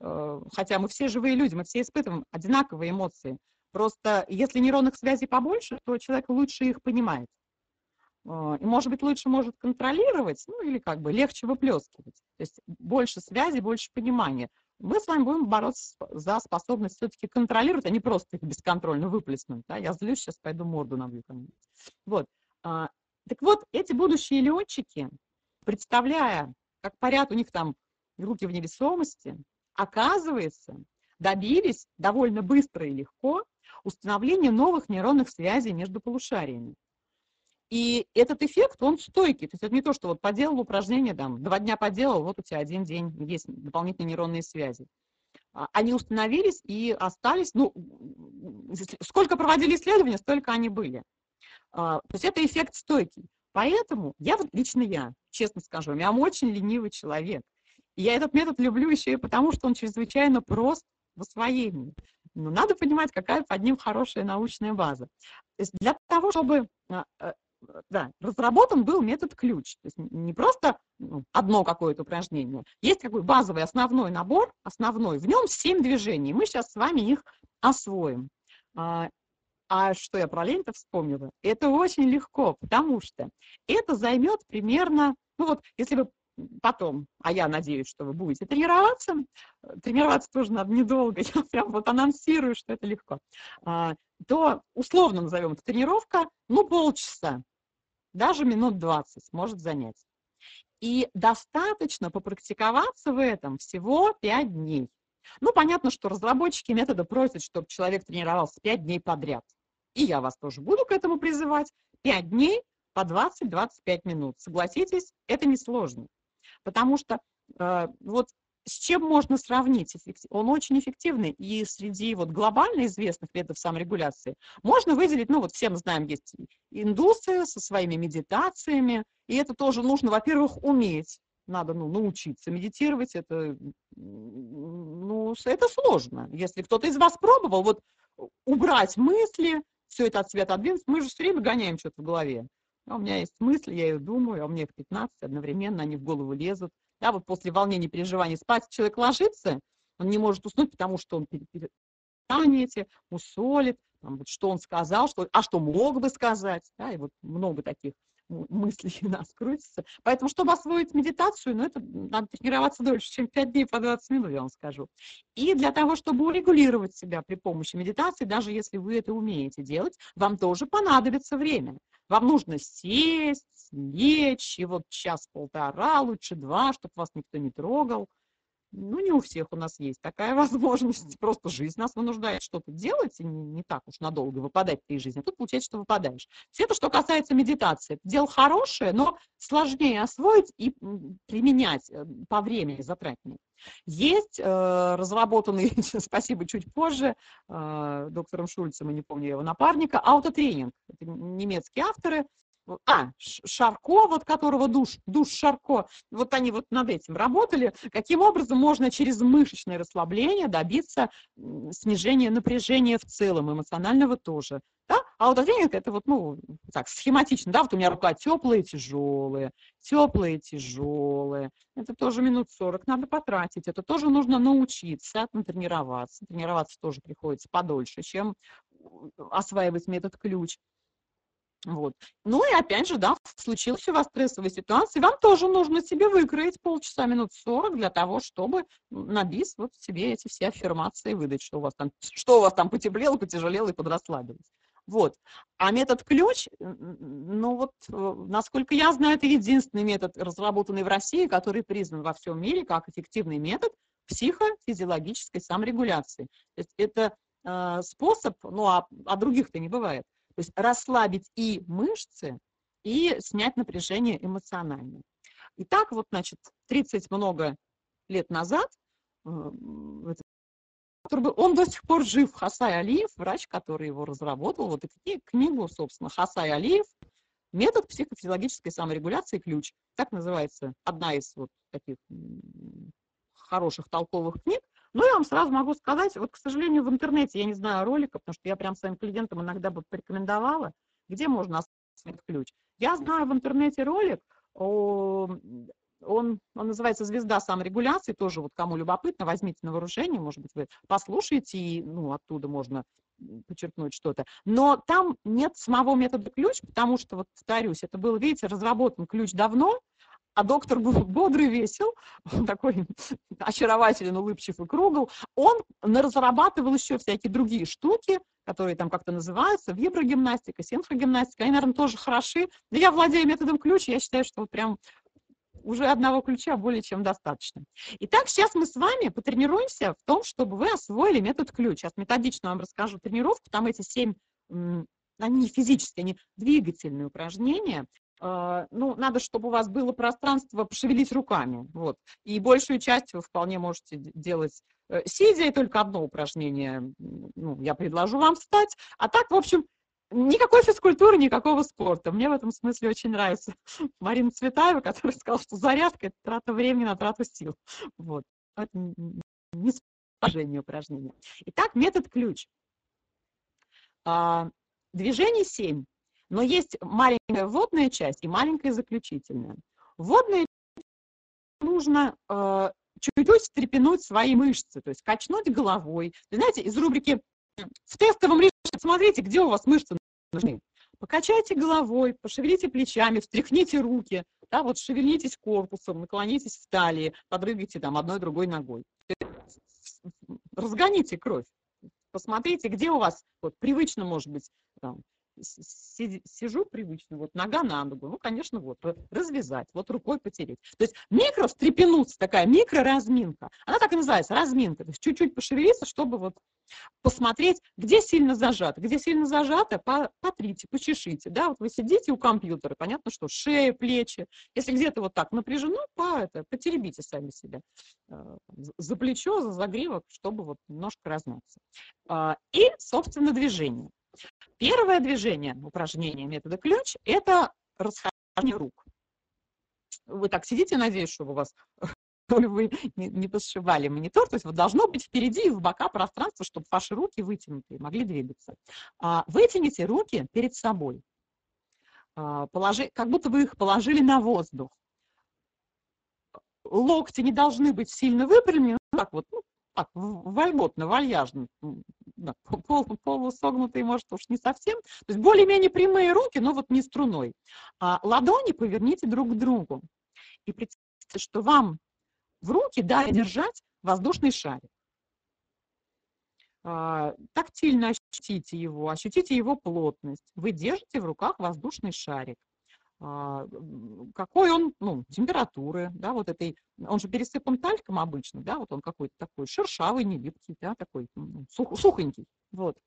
хотя мы все живые люди, мы все испытываем одинаковые эмоции. Просто если нейронных связей побольше, то человек лучше их понимает. И, может быть, лучше может контролировать, ну, или как бы легче выплескивать. То есть больше связей, больше понимания. Мы с вами будем бороться за способность все-таки контролировать, а не просто их бесконтрольно выплеснуть. Да? Я злюсь, сейчас пойду морду набью. Вот. Так вот, эти будущие летчики, представляя, как парят у них там руки в невесомости, оказывается, добились довольно быстро и легко установления новых нейронных связей между полушариями. И этот эффект, он стойкий. То есть это не то, что вот поделал упражнение, там, 2 дня поделал, вот у тебя 1 день есть дополнительные нейронные связи. Они установились и остались, ну, сколько проводили исследования, столько они были. То есть это эффект стойкий. Поэтому лично я, честно скажу, я очень ленивый человек. И я этот метод люблю еще и потому, что он чрезвычайно прост в освоении. Но надо понимать, какая под ним хорошая научная база. То есть для того, чтобы... Да, разработан был метод-ключ. То есть не просто одно какое-то упражнение. Есть такой базовый основной набор, основной. В нем 7 движений. Мы сейчас с вами их освоим. А что я про лень-то вспомнила? Это очень легко, потому что это займет примерно... Ну вот, если вы потом, а я надеюсь, что вы будете тренироваться тоже надо недолго, я прям вот анонсирую, что это легко, то условно назовем это тренировка, ну, полчаса, даже минут 20 может занять. И достаточно попрактиковаться в этом всего 5 дней. Ну, понятно, что разработчики метода просят, чтобы человек тренировался 5 дней подряд. И я вас тоже буду к этому призывать. 5 дней по 20-25 минут. Согласитесь, это несложно. Потому что вот с чем можно сравнить? Он очень эффективный. И среди вот глобально известных методов саморегуляции можно выделить, ну вот все мы знаем, есть индусы со своими медитациями. И это тоже нужно, во-первых, уметь. Надо, ну, научиться медитировать. Это сложно. Если кто-то из вас пробовал, вот убрать мысли, все это от света отдвинуть, мы же все время гоняем что-то в голове. У меня есть мысли, я ее думаю, а у меня их 15 одновременно, они в голову лезут. Да, вот после волнения, переживаний спать человек ложится, он не может уснуть, потому что он перестанет, усолит, там, вот, что он сказал, что мог бы сказать. Да, и вот много таких мыслей у нас крутится. Поэтому, чтобы освоить медитацию, это надо тренироваться дольше, чем 5 дней по 20 минут, я вам скажу. И для того, чтобы урегулировать себя при помощи медитации, даже если вы это умеете делать, вам тоже понадобится время. Вам нужно сесть, лечь, и вот час-полтора, лучше 2, чтобы вас никто не трогал. Ну, не у всех у нас есть такая возможность. Просто жизнь нас вынуждает что-то делать, и не так уж надолго выпадать из жизни. А тут получается, что выпадаешь. Все это, что касается медитации. Это дело хорошее, но сложнее освоить и применять по времени затратнее. Есть разработанный, спасибо, чуть позже, доктором Шульцем, я не помню его напарника, аутотренинг. Это немецкие авторы. Шарко, вот которого душ Шарко, вот они вот над этим работали, каким образом можно через мышечное расслабление добиться снижения напряжения в целом, эмоционального тоже. Да? А вот это вот, ну, так, схематично, да, вот у меня рука теплая, тяжелая, теплая, тяжелая. Это тоже минут 40 надо потратить, это тоже нужно научиться, тренироваться. Тренироваться тоже приходится подольше, чем осваивать метод ключ. Вот. Ну и опять же, да, случилась у вас стрессовая ситуация, вам тоже нужно себе выкроить полчаса, минут 40 для того, чтобы на бис вот себе эти все аффирмации выдать, что у вас там потеплело, потяжелело и подрасслабилось. Вот. А метод ключ, ну вот, насколько я знаю, это единственный метод, разработанный в России, который признан во всем мире как эффективный метод психофизиологической саморегуляции. То есть это способ, ну а других-то не бывает. То есть расслабить и мышцы, и снять напряжение эмоциональное. И так вот, значит, 30 много лет назад, он до сих пор жив, Хасай Алиев, врач, который его разработал, вот и книгу, собственно, Хасай Алиев, метод психофизиологической саморегуляции ключ. Так называется одна из вот таких хороших толковых книг. Ну, я вам сразу могу сказать, вот, к сожалению, в интернете я не знаю ролика, потому что я прям своим клиентам иногда бы порекомендовала, где можно оставить ключ. Я знаю в интернете ролик, он называется «Звезда саморегуляции», тоже вот кому любопытно, возьмите на вооружение, может быть, вы послушаете, и ну, оттуда можно подчеркнуть что-то. Но там нет самого метода ключ, потому что, вот повторюсь, это был, видите, разработан ключ давно, а доктор был бодрый, весел, такой очарователен, улыбчив и кругл. Он разрабатывал еще всякие другие штуки, которые там как-то называются, виброгимнастика, синхрогимнастика. Они, наверное, тоже хороши. Но я владею методом ключ, я считаю, что вот прям уже одного ключа более чем достаточно. Итак, сейчас мы с вами потренируемся в том, чтобы вы освоили метод ключ. Сейчас методично вам расскажу тренировку. Там эти 7, они не физические, они двигательные упражнения. Ну, надо, чтобы у вас было пространство пошевелить руками, вот, и большую часть вы вполне можете делать сидя, и только одно упражнение, ну, я предложу вам встать, а так, в общем, никакой физкультуры, никакого спорта, мне в этом смысле очень нравится Марина Цветаева, которая сказала, что зарядка – это трата времени на трату сил, вот, это не сложение упражнения. Итак, метод ключ. Движение 7. Но есть маленькая вводная часть и маленькая заключительная. Вводная часть нужно чуть-чуть встрепенуть свои мышцы, то есть качнуть головой. Вы знаете, из рубрики «В тестовом режиме» смотрите, где у вас мышцы нужны. Покачайте головой, пошевелите плечами, встряхните руки, да, вот шевельнитесь корпусом, наклонитесь в талии, подрыгайте там одной другой ногой. Разгоните кровь. Посмотрите, где у вас вот, привычно, может быть, там, сижу привычно, вот нога на ногу, ну, конечно, вот, развязать, вот рукой потереть. То есть микро встрепенуться, такая микроразминка. Она так и называется, разминка. То есть чуть-чуть пошевелиться, чтобы вот посмотреть, где сильно зажато. Где сильно зажато, потрите, почешите. Да, вот вы сидите у компьютера, понятно, что шея, плечи. Если где-то вот так напряжено, потеребите сами себя за плечо, за загривок, чтобы вот немножко размяться. И, собственно, движение. Первое движение, упражнение метода ключ – это расхождение рук. Вы так сидите, надеюсь, чтобы у вас вы не посшивали монитор, то есть вот должно быть впереди и в бока пространство, чтобы ваши руки вытянутые могли двигаться. Вытяните руки перед собой, как будто вы их положили на воздух. Локти не должны быть сильно выпрямлены, так вот, ну, так, вольготно, вальяжно, полусогнутые, может, уж не совсем. То есть более-менее прямые руки, но вот не струной. Ладони поверните друг к другу. И представьте, что вам в руки дали держать воздушный шарик. Тактильно ощутите его плотность. Вы держите в руках воздушный шарик. Какой он, ну, температуры, да, вот этой, он же пересыпан тальком обычно, да, вот он какой-то такой шершавый, не липкий, да, такой сухонький, вот.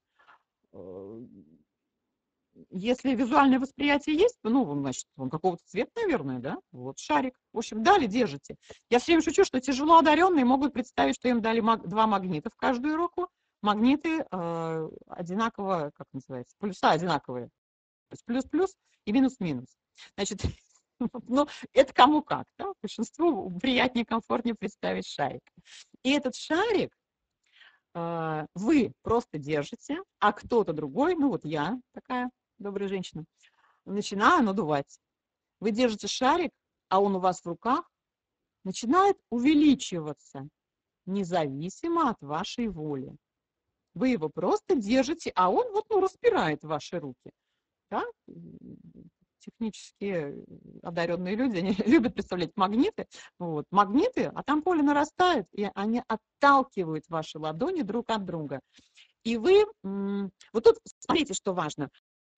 Если визуальное восприятие есть, ну, значит, он какого-то цвета, наверное, да, вот шарик, в общем, дали, держите. Я все время шучу, что тяжело одаренные могут представить, что им дали два магнита в каждую руку, магниты одинаково, как называется, полюса одинаковые, то есть плюс-плюс, и минус-минус. Значит, ну, это кому как, да? Большинству приятнее, комфортнее представить шарик. И этот шарик вы просто держите, а кто-то другой, ну вот я такая добрая женщина, начинаю надувать. Вы держите шарик, а он у вас в руках начинает увеличиваться, независимо от вашей воли. Вы его просто держите, а он вот, ну, распирает ваши руки. Да? Технически одаренные люди, они любят представлять магниты. Вот. Магниты, а там поле нарастает, и они отталкивают ваши ладони друг от друга. И вы, вот тут смотрите, что важно.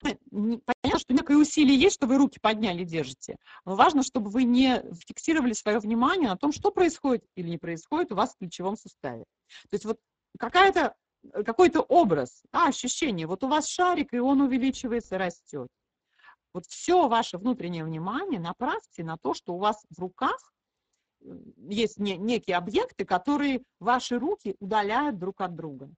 Понятно, что некое усилие есть, что вы руки подняли, держите. Но важно, чтобы вы не фиксировали свое внимание на том, что происходит или не происходит у вас в плечевом суставе. То есть вот какой-то образ, ощущение. Вот у вас шарик, и он увеличивается, растет. Вот все ваше внутреннее внимание направьте на то, что у вас в руках есть некие объекты, которые ваши руки удаляют друг от друга.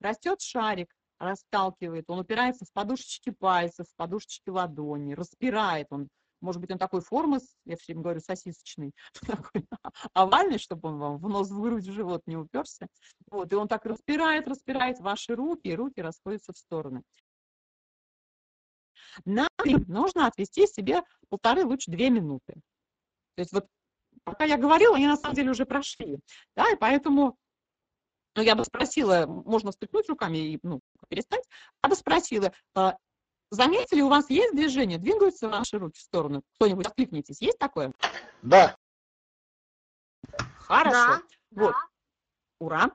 Растет шарик, расталкивает, он упирается в подушечки пальцев, в подушечки ладони, распирает он. Может быть, он такой формы, я все время говорю, сосисочный, такой овальный, чтобы он вам в нос, в грудь, в живот не уперся. Вот, и он так распирает ваши руки, и руки расходятся в стороны. Нам нужно отвести себе полторы, лучше 2 минуты. То есть вот пока я говорила, они на самом деле уже прошли. Да, и поэтому, ну, я бы спросила, можно встряхнуть руками и, ну, перестать. Я бы спросила, заметили, у вас есть движение? Двигаются ваши руки в сторону? Кто-нибудь откликнитесь. Есть такое? Да. Хорошо. Да. Вот. Ура!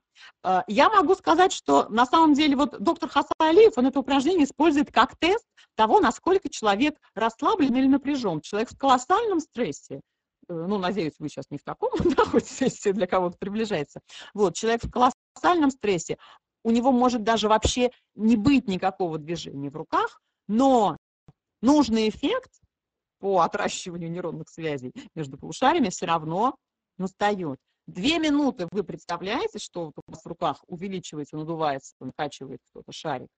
Я могу сказать, что на самом деле вот доктор Хасай Алиев, он это упражнение использует как тест того, насколько человек расслаблен или напряжен. Человек в колоссальном стрессе, ну, надеюсь, вы сейчас не в таком, да, хоть сессия для кого-то приближается. Вот, человек в колоссальном стрессе, у него может даже вообще не быть никакого движения в руках, но нужный эффект по отращиванию нейронных связей между полушариями все равно настает. 2 минуты вы представляете, что у вас в руках увеличивается, надувается, накачивает кто-то шарик.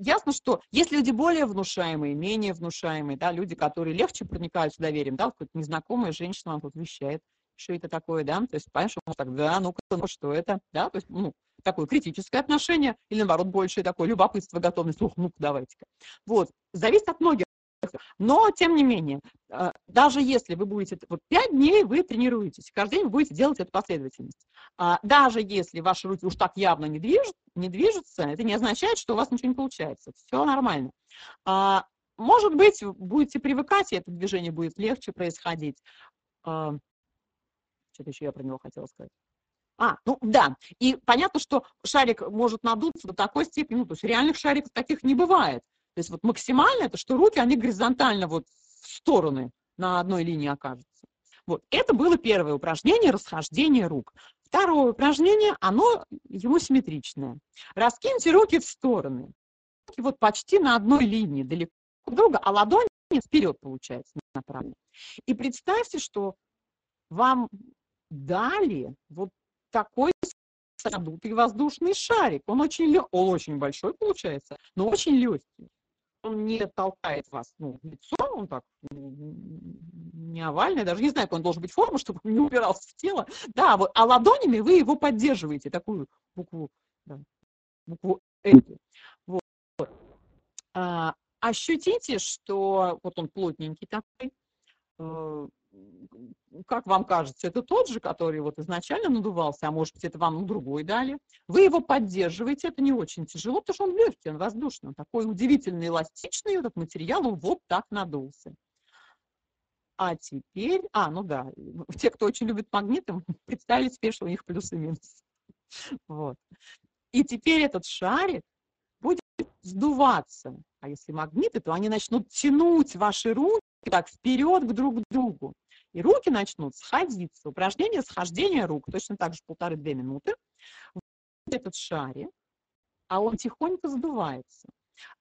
Ясно, что есть люди более внушаемые, менее внушаемые, да, люди, которые легче проникаются доверием, да, какая-то незнакомая женщина вам тут вещает, что это такое, да, то есть, понимаешь, так, да, ну-ка, ну что это, да, то есть, ну, такое критическое отношение, или наоборот, большее такое любопытство, готовность, ух, ну-ка, давайте-ка. Вот, зависит от многих. Но, тем не менее, даже если вы будете, вот 5 дней вы тренируетесь, каждый день вы будете делать эту последовательность. Даже если ваши руки уж так явно не движутся, это не означает, что у вас ничего не получается. Все нормально. Может быть, будете привыкать, и это движение будет легче происходить. Что-то еще я про него хотела сказать. Ну да, и понятно, что шарик может надуться до такой степени, ну, то есть реальных шариков таких не бывает. То есть вот максимально это, что руки, они горизонтально вот в стороны на одной линии окажутся. Вот, это было первое упражнение, расхождение рук. Второе упражнение, оно ему симметричное. Раскиньте руки в стороны. Руки вот почти на одной линии, далеко друг друга, а ладони вперед, получается, направлены. И представьте, что вам дали вот такой надутый воздушный шарик. Он очень большой, получается, но очень легкий. Он не толкает вас, ну, лицо, он так не овальный, даже не знаю, как он должен быть форму, чтобы он не упирался в тело, да, вот, а ладонями вы его поддерживаете, такую букву, да, букву «Л». Вот. Ощутите, что вот он плотненький такой, как вам кажется, это тот же, который вот изначально надувался, а может быть, это вам другой дали. Вы его поддерживаете, это не очень тяжело, потому что он легкий, он воздушный, он такой удивительно эластичный, этот материал, он вот так надулся. А теперь, ну да, те, кто очень любит магниты, представили себе, что у них плюс и минус. Вот. И теперь этот шарик будет сдуваться. А если магниты, то они начнут тянуть ваши руки так вперед друг к другу. И руки начнут сходиться. Упражнение схождения рук. Точно так же 1,5–2 минуты. Вот этот шарик, а он тихонько сдувается.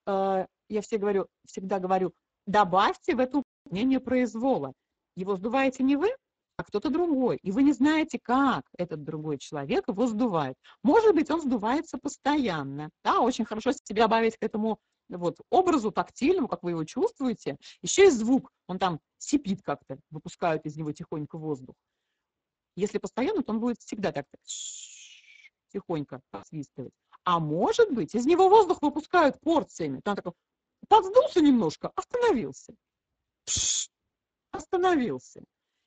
Я всегда говорю, добавьте в это упражнение произвола. Его сдуваете не вы, а кто-то другой. И вы не знаете, как этот другой человек его сдувает. Может быть, он сдувается постоянно. Да, очень хорошо себя добавить к этому вот, образу тактильному, как вы его чувствуете. Еще и звук, он там сипит как-то, выпускают из него тихонько воздух. Если постоянно, то он будет всегда так тихонько посвистывать. А может быть, из него воздух выпускают порциями. Там такой, подсдулся немножко, остановился. Остановился.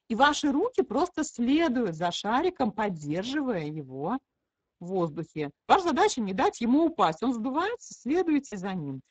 И ваши руки просто следуют за шариком, поддерживая его в воздухе. Ваша задача не дать ему упасть. Он сдувается, следуйте за ним.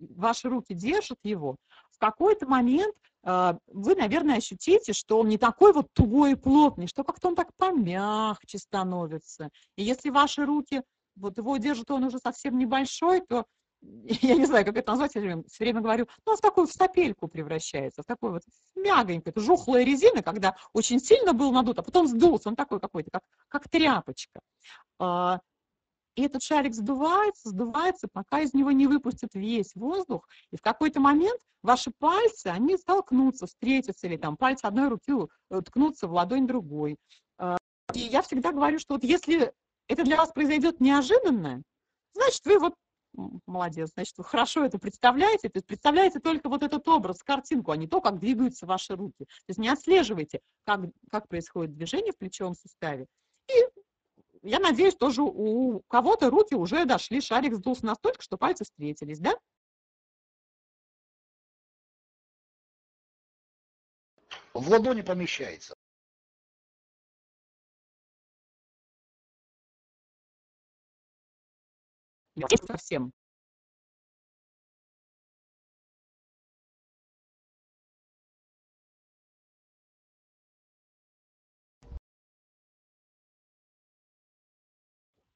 Ваши руки держат его. В какой-то момент вы, наверное, ощутите, что он не такой вот тугой и плотный, что как-то он так помягче становится. И если ваши руки, вот его держат, он уже совсем небольшой, то я не знаю, как это назвать, я все время говорю, ну, он в такую в сопельку превращается, в такой вот мягонькой, это жухлая резина, когда очень сильно был надут, а потом сдулся, он такой какой-то, как тряпочка. И этот шарик сдувается, сдувается, пока из него не выпустят весь воздух, и в какой-то момент ваши пальцы, они столкнутся, встретятся, или там пальцы одной руки ткнутся в ладонь другой. И я всегда говорю, что вот если это для вас произойдет неожиданно, значит, вы вот молодец, значит, вы хорошо это представляете, то есть представляете только вот этот образ, картинку, а не то, как двигаются ваши руки. То есть не отслеживайте, как происходит движение в плечевом суставе. И я надеюсь, тоже у кого-то руки уже дошли, шарик сдулся настолько, что пальцы встретились, да? В ладони помещается. Совсем.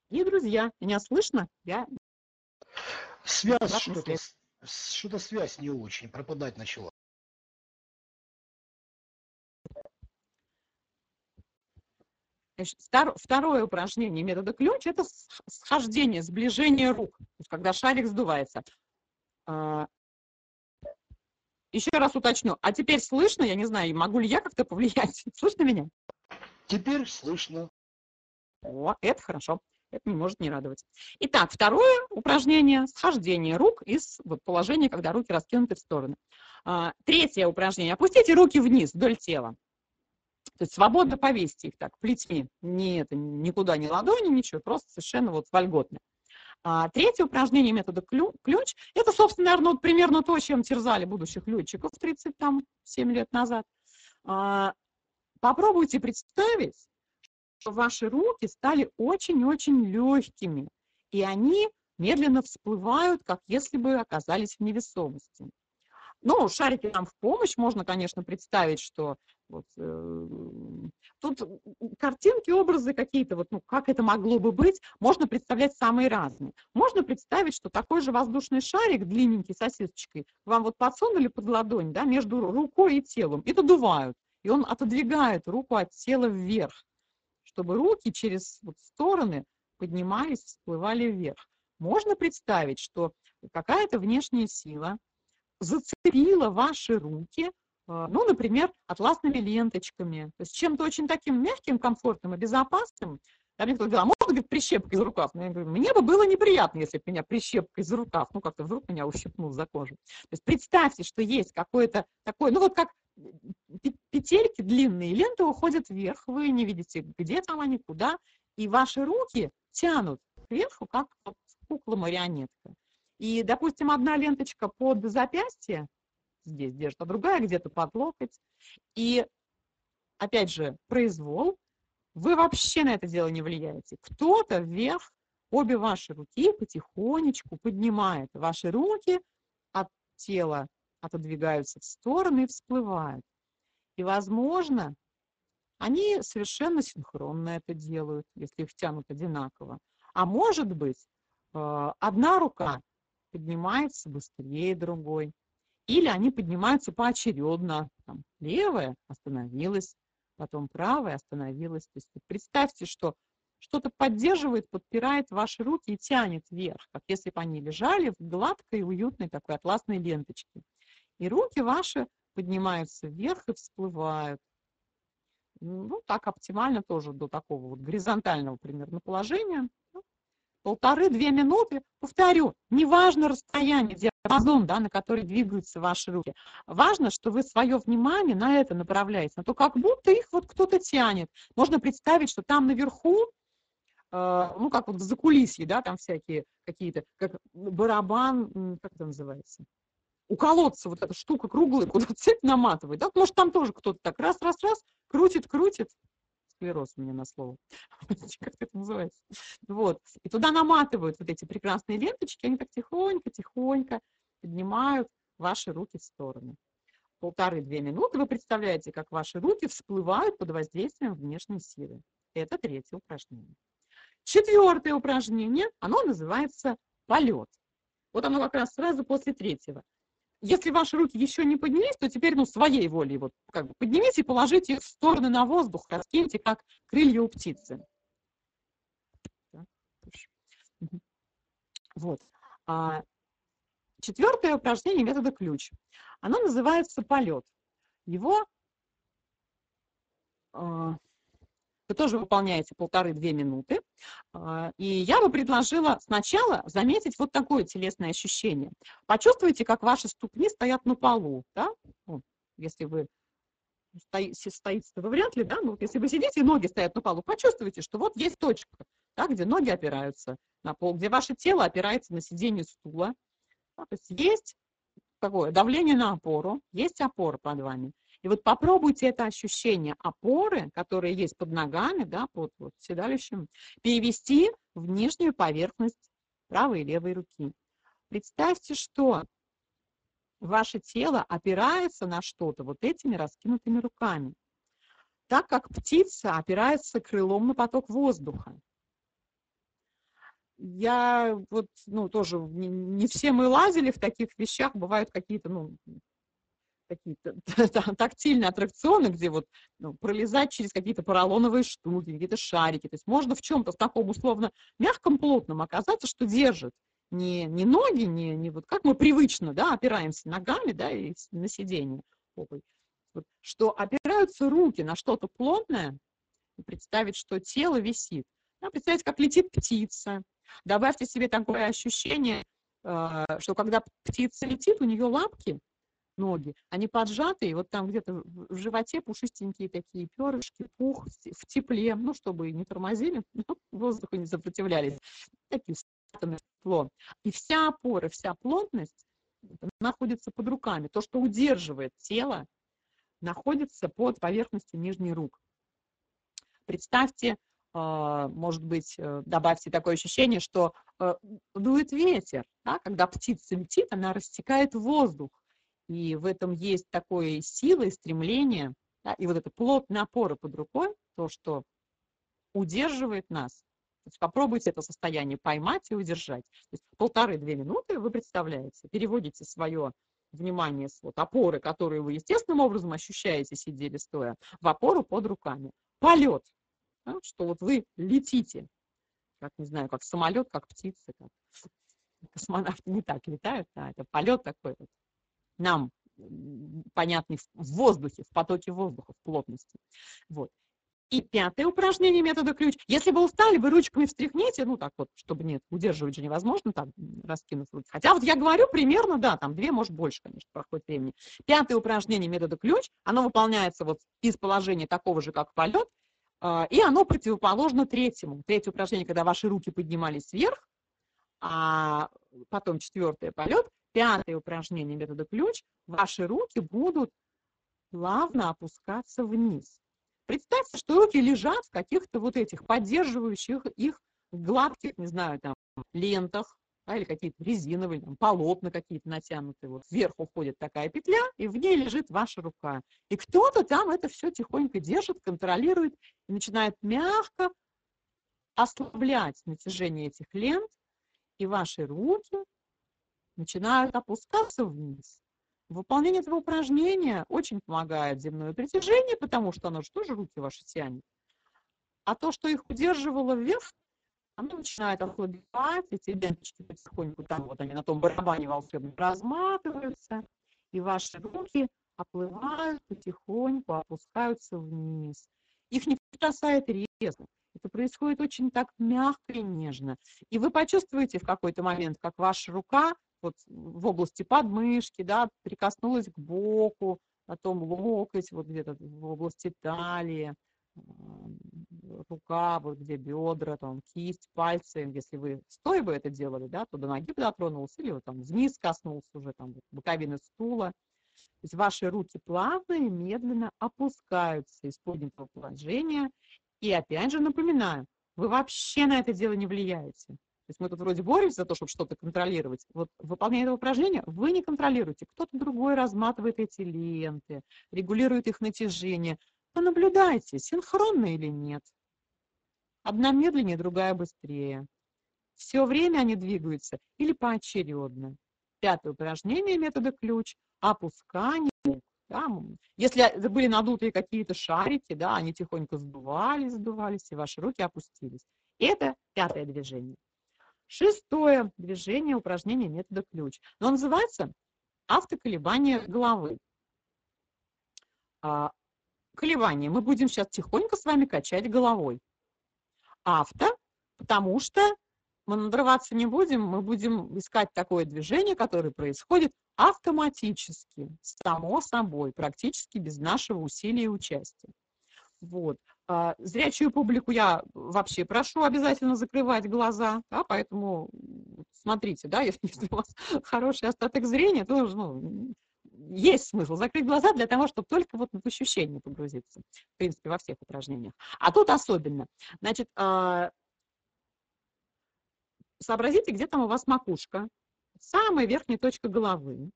И, друзья, меня слышно? Я... Связь, что-то связь не очень, пропадать начала. Второе упражнение метода ключ – это схождение, сближение рук, когда шарик сдувается. Еще раз уточню. А теперь слышно? Я не знаю, могу ли я как-то повлиять. Слышно меня? Теперь слышно. О, это хорошо. Это не может не радовать. Итак, второе упражнение – схождение рук из положения, когда руки раскинуты в стороны. Третье упражнение – опустите руки вниз вдоль тела. То есть свободно повесьте их так, плетьми. Никуда не ладони, ничего, просто совершенно вот вольготно. Третье упражнение метода ключ – это, собственно, наверное, вот примерно то, чем терзали будущих летчиков 37 лет назад. Попробуйте представить, что ваши руки стали очень-очень легкими, и они медленно всплывают, как если бы оказались в невесомости. Ну, шарики нам в помощь, можно, конечно, представить, что вот, тут картинки, образы какие-то, вот, ну, как это могло бы быть, можно представлять самые разные. Можно представить, что такой же воздушный шарик, длинненький, сосисочкой, вам вот подсунули под ладонь, да, между рукой и телом, и додувают, и он отодвигает руку от тела вверх, чтобы руки через вот стороны поднимались, всплывали вверх. Можно представить, что какая-то внешняя сила зацепила ваши руки, ну, например, атласными ленточками, то есть чем-то очень таким мягким, комфортным и безопасным. Там мне кто-то говорил, а можно, говорит, прищепкой за рукав? Но я говорю, мне бы было неприятно, если бы меня прищепкой за рукав, ну, как-то вдруг меня ущипнул за кожу. То есть представьте, что есть какое-то такое, ну, вот как петельки длинные, ленты уходят вверх, вы не видите, где там они, куда, и ваши руки тянут кверху, как кукла-марионетка. И, допустим, одна ленточка под запястье, здесь держит, а другая где-то под локоть. И, опять же, произвол. Вы вообще на это дело не влияете. Кто-то вверх обе ваши руки потихонечку поднимает. Ваши руки от тела отодвигаются в стороны и всплывают. И, возможно, они совершенно синхронно это делают, если их тянут одинаково. А может быть, одна рука поднимается быстрее другой. Или они поднимаются поочередно. Там, левая остановилась, потом правая остановилась. То есть представьте, что что-то поддерживает, подпирает ваши руки и тянет вверх, как если бы они лежали в гладкой, уютной такой атласной ленточке. И руки ваши поднимаются вверх и всплывают. Ну, так оптимально тоже до такого вот горизонтального примерно положения. полторы-две минуты, повторю, неважно расстояние, диапазон, да, на который двигаются ваши руки, важно, что вы свое внимание на это направляете, а то как будто их вот кто-то тянет. Можно представить, что там наверху, ну, как вот в закулисье, да, там всякие какие-то, как барабан, как это называется, у колодца вот эта штука круглая, куда цепь наматывает, да, может, там тоже кто-то так раз-раз-раз, крутит, склероз у меня на слово, как это называется, вот, и туда наматывают вот эти прекрасные ленточки, они так тихонько-тихонько поднимают ваши руки в стороны. Полторы-две минуты вы представляете, как ваши руки всплывают под воздействием внешней силы. Это третье упражнение. Четвертое упражнение, оно называется полет. Вот оно как раз сразу после третьего. Если ваши руки еще не поднялись, то теперь, ну, своей волей вот как бы поднимите и положите их в стороны на воздух, раскиньте, как крылья у птицы. Вот. Четвертое упражнение метода ключ. Оно называется полет. Его вы тоже выполняете 1,5-2 минуты. И я бы предложила сначала заметить вот такое телесное ощущение. Почувствуйте, как ваши ступни стоят на полу. Да? Ну, если вы стоите, то вы вряд ли, да? Но если вы сидите и ноги стоят на полу, почувствуйте, что вот есть точка, да, где ноги опираются на пол, где ваше тело опирается на сиденье стула. Да? То есть такое давление на опору, есть опора под вами. И вот попробуйте это ощущение опоры, которое есть под ногами, да, под вот седалищем, перевести в нижнюю поверхность правой и левой руки. Представьте, что ваше тело опирается на что-то вот этими раскинутыми руками, так как птица опирается крылом на поток воздуха. Я вот, ну, тоже не все мы лазили в таких вещах, бывают какие-то, ну, тактильные аттракционы, где вот, ну, пролезать через какие-то поролоновые штуки, какие-то шарики. То есть можно в чем-то в таком условно мягком, плотном оказаться, что держит не ноги, не вот как мы привычно, да, опираемся ногами, да, и на сиденье, вот, что опираются руки на что-то плотное, и представить, что тело висит. Да, представить, как летит птица. Добавьте себе такое ощущение, что когда птица летит, у нее лапки, ноги, они поджатые, вот там где-то в животе пушистенькие такие перышки, пух, в тепле, ну, чтобы не тормозили, воздуху не сопротивлялись, такие статаны, тепло. И вся опора, вся плотность находится под руками. То, что удерживает тело, находится под поверхностью нижних рук. Представьте, может быть, добавьте такое ощущение, что дует ветер, да? Когда птица летит, она растекает воздух. И в этом есть такое сила и стремление, да, и вот эта плотная опора под рукой, то, что удерживает нас. То есть попробуйте это состояние поймать и удержать. То есть 1,5-2 минуты вы представляете, переводите свое внимание с вот опоры, которую вы естественным образом ощущаете, сидя или стоя, в опору под руками. Полет, да, что вот вы летите, как, не знаю, как самолет, как птица, как космонавты не так летают, да, это полет такой вот. Нам понятный в воздухе, в потоке воздуха, в плотности. Вот. И пятое упражнение метода ключ. Если вы устали, вы ручками встряхните, ну так вот, чтобы не удерживать же невозможно, там, раскинув руки. Хотя вот я говорю примерно, да, там две, может больше, конечно, проходит времени. Пятое упражнение метода ключ, оно выполняется вот из положения такого же, как полет, и оно противоположно третьему. Третье упражнение, когда ваши руки поднимались вверх, а потом четвертое полет. Пятое упражнение метода ключ. Ваши руки будут плавно опускаться вниз. Представьте, что руки лежат в каких-то вот этих поддерживающих их гладких, не знаю, там, лентах, да, или какие-то резиновые, там, полотна какие-то натянутые. Вот вверх уходит такая петля, и в ней лежит ваша рука. И кто-то там это все тихонько держит, контролирует и начинает мягко ослаблять натяжение этих лент, и ваши руки начинают опускаться вниз. Выполнение этого упражнения очень помогает земное притяжение, потому что оно же тоже руки ваши тянет. А то, что их удерживало вверх, оно начинает ослабевать, эти ленточки потихоньку там, вот они на том барабане волшебно разматываются, и ваши руки оплывают, потихоньку опускаются вниз. Их не касает резко, Это происходит очень так мягко и нежно. И вы почувствуете в какой-то момент, как ваша рука вот в области подмышки, да, прикоснулась к боку, потом локоть вот где-то в области талии, рука, вот где бедра, там, кисть, пальцы. Если вы стоя бы это делали, да, то до ноги дотронулся или вот там вниз коснулся уже там боковины стула. То есть ваши руки плавно и медленно опускаются из поднятого положения. И опять же напоминаю, вы вообще на это дело не влияете. То есть мы тут вроде боремся за то, чтобы что-то контролировать. Вот выполняя это упражнение, вы не контролируете. Кто-то другой разматывает эти ленты, регулирует их натяжение. Понаблюдайте, синхронно или нет. Одна медленнее, другая быстрее. Все время они двигаются или поочередно. Пятое упражнение метода ключ – опускание. Да, если были надутые какие-то шарики, да, они тихонько сдувались, сдувались, и ваши руки опустились. Это пятое движение. Шестое движение упражнения метода ключ. Но называется автоколебание головы. Колебание мы будем сейчас тихонько с вами качать головой. Авто, потому что мы надрываться не будем, мы будем искать такое движение, которое происходит автоматически, само собой, практически без нашего усилия и участия. Вот. Зрячую публику я вообще прошу обязательно закрывать глаза, да, поэтому смотрите, да, если у вас хороший остаток зрения, то ну, есть смысл закрыть глаза для того, чтобы только вот в ощущение погрузиться, в принципе, во всех упражнениях. А тут особенно. Значит, сообразите, где там у вас макушка, самая верхняя точка головы.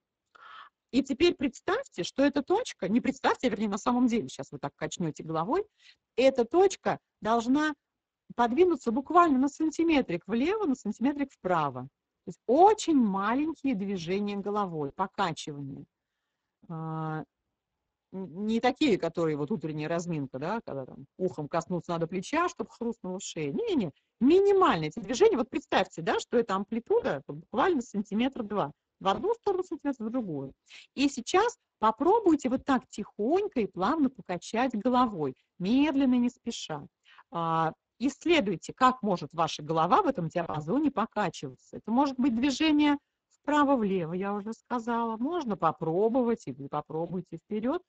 И теперь представьте, что эта точка, не представьте, вернее, на самом деле, сейчас вы так качнете головой, эта точка должна подвинуться буквально на сантиметрик влево, на сантиметрик вправо. То есть очень маленькие движения головой, покачивания. Не такие, которые вот утренняя разминка, да, когда там ухом коснуться надо плеча, чтобы хрустнула шея. Не-не-не, минимальные эти движения. Вот представьте, да, что эта амплитуда буквально сантиметр-два. В одну сторону сантиметр, в другую. И сейчас попробуйте вот так тихонько и плавно покачать головой, медленно, не спеша. Исследуйте, как может ваша голова в этом диапазоне покачиваться. Это может быть движение вправо-влево, я уже сказала. Можно попробовать, или попробуйте вперед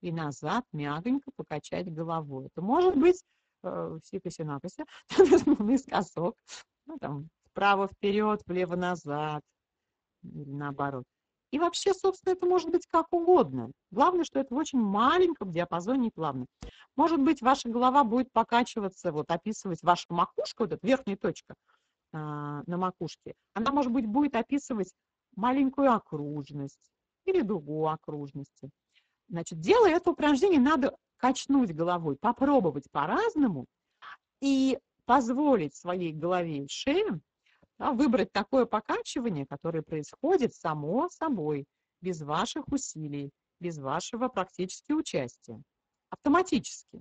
и назад мягонько покачать головой. Это может быть сикоси-накоси, наискосок, ну, там, вправо-вперед, влево-назад, или наоборот. И вообще, собственно, это может быть как угодно. Главное, что это в очень маленьком диапазоне и плавно. Может быть, ваша голова будет покачиваться, вот описывать вашу макушку, вот эта верхняя точка на макушке. Она, может быть, будет описывать маленькую окружность или дугу окружности. Значит, делая это упражнение, надо качнуть головой, попробовать по-разному и позволить своей голове и шее, да, выбрать такое покачивание, которое происходит само собой, без ваших усилий, без вашего практически участия, автоматически.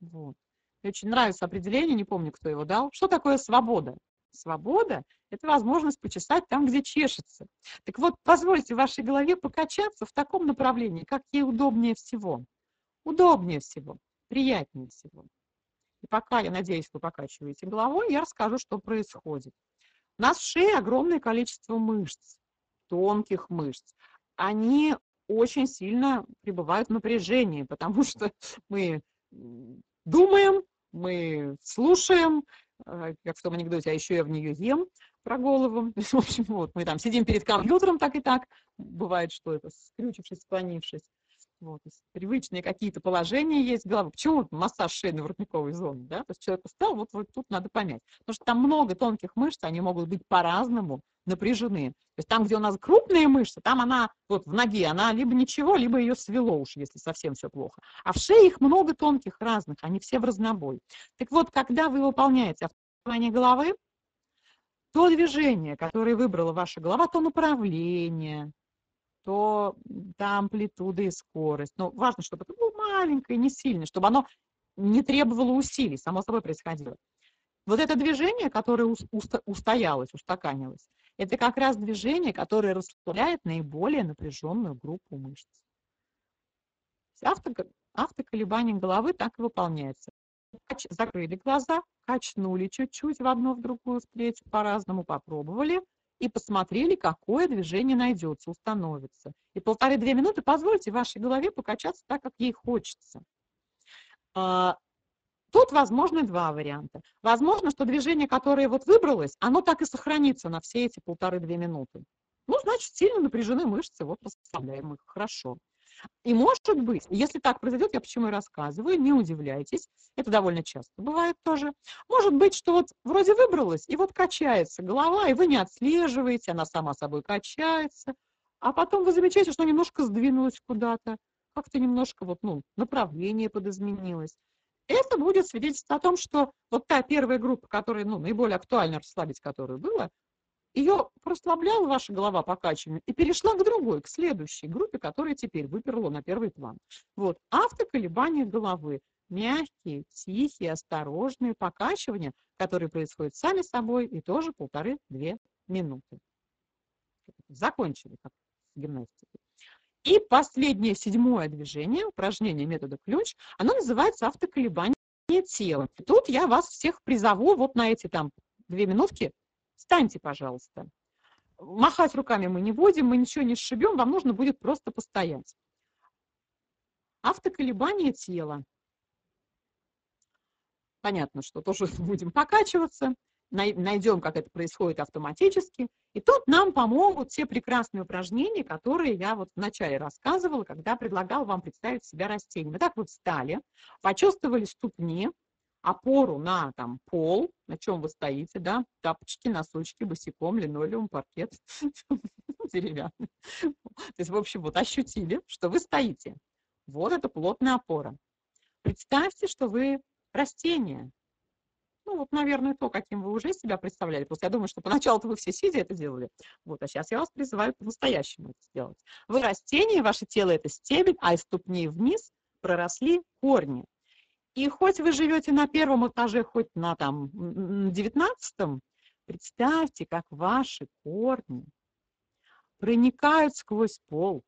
Вот. Мне очень нравится определение, не помню, кто его дал. Что такое свобода? Свобода – это возможность почесать там, где чешется. Так вот, позвольте вашей голове покачаться в таком направлении, как ей удобнее всего. Удобнее всего, приятнее всего. И пока, я надеюсь, вы покачиваете головой, я расскажу, что происходит. У нас в шее огромное количество мышц, тонких мышц. Они очень сильно пребывают в напряжении, потому что мы думаем, мы слушаем, как в том анекдоте, а еще я в нее ем про голову. В общем, вот мы там сидим перед компьютером так и так. Бывает, что это скрючившись, склонившись. Вот, привычные какие-то положения есть головы. Почему массаж шейно-воротниковой зоны? Да? То есть человек устал, вот тут надо помять. Потому что там много тонких мышц, они могут быть по-разному напряжены. То есть там, где у нас крупные мышцы, там она вот в ноге, она либо ничего, либо ее свело уж, если совсем все плохо. А в шее их много тонких разных, они все в разнобой. Так вот, когда вы выполняете автоколебание головы, то движение, которое выбрала ваша голова, то направление, то да, амплитуда и скорость. Но важно, чтобы это было маленькое, не сильное, чтобы оно не требовало усилий, само собой происходило. Вот это движение, которое устоялось, устаканилось, это как раз движение, которое расслабляет наиболее напряженную группу мышц. Автоколебание головы так и выполняется. закрыли глаза, качнули чуть-чуть в одну, в другую, в третью, по-разному попробовали и посмотрели, какое движение найдется, установится. И 1,5-2 минуты позвольте вашей голове покачаться так, как ей хочется. Тут возможны два варианта. Возможно, что движение, которое вот выбралось, оно так и сохранится на все эти 1,5-2 минуты. Ну, значит, сильно напряжены мышцы, вот расслабляем их, хорошо. И может быть, если так произойдет, я почему и рассказываю, не удивляйтесь, это довольно часто бывает тоже. Может быть, что вот вроде выбралась, и вот качается голова, и вы не отслеживаете, она сама собой качается, а потом вы замечаете, что немножко сдвинулась куда-то, как-то немножко вот, ну, направление подизменилось. Это будет свидетельство о том, что вот та первая группа, которая, ну, наиболее актуально расслабить, которую было, ее прослабляла ваша голова покачиванием и перешла к другой, к следующей группе, которая теперь выперла на первый план. Вот, автоколебания головы, мягкие, тихие, осторожные покачивания, которые происходят сами собой, и тоже 1,5-2 минуты. Закончили как гимнастику. И последнее, седьмое движение, упражнение метода ключ, оно называется автоколебание тела. Тут я вас всех призову вот на эти там 2 минутки. Встаньте, пожалуйста. Махать руками мы не будем, мы ничего не сшибем, вам нужно будет просто постоять. Автоколебание тела. Понятно, что тоже будем покачиваться, найдем, как это происходит автоматически. И тут нам помогут те прекрасные упражнения, которые я вот вначале рассказывала, когда предлагала вам представить себя растением. Итак, вы встали, почувствовали ступни, опору на там, пол, на чем вы стоите, да, тапочки, носочки, босиком, линолеум, паркет, деревянный. То есть, в общем, вот ощутили, что вы стоите. Вот это плотная опора. Представьте, что вы растение. Ну, вот, наверное, то, каким вы уже себя представляли. Просто я думаю, что поначалу-то вы все сидя это делали. Вот, а сейчас я вас призываю по-настоящему это сделать. Вы растение, ваше тело – это стебель, а из ступней вниз проросли корни. И хоть вы живете на первом этаже, хоть на там 19-м, представьте, как ваши корни проникают сквозь пол,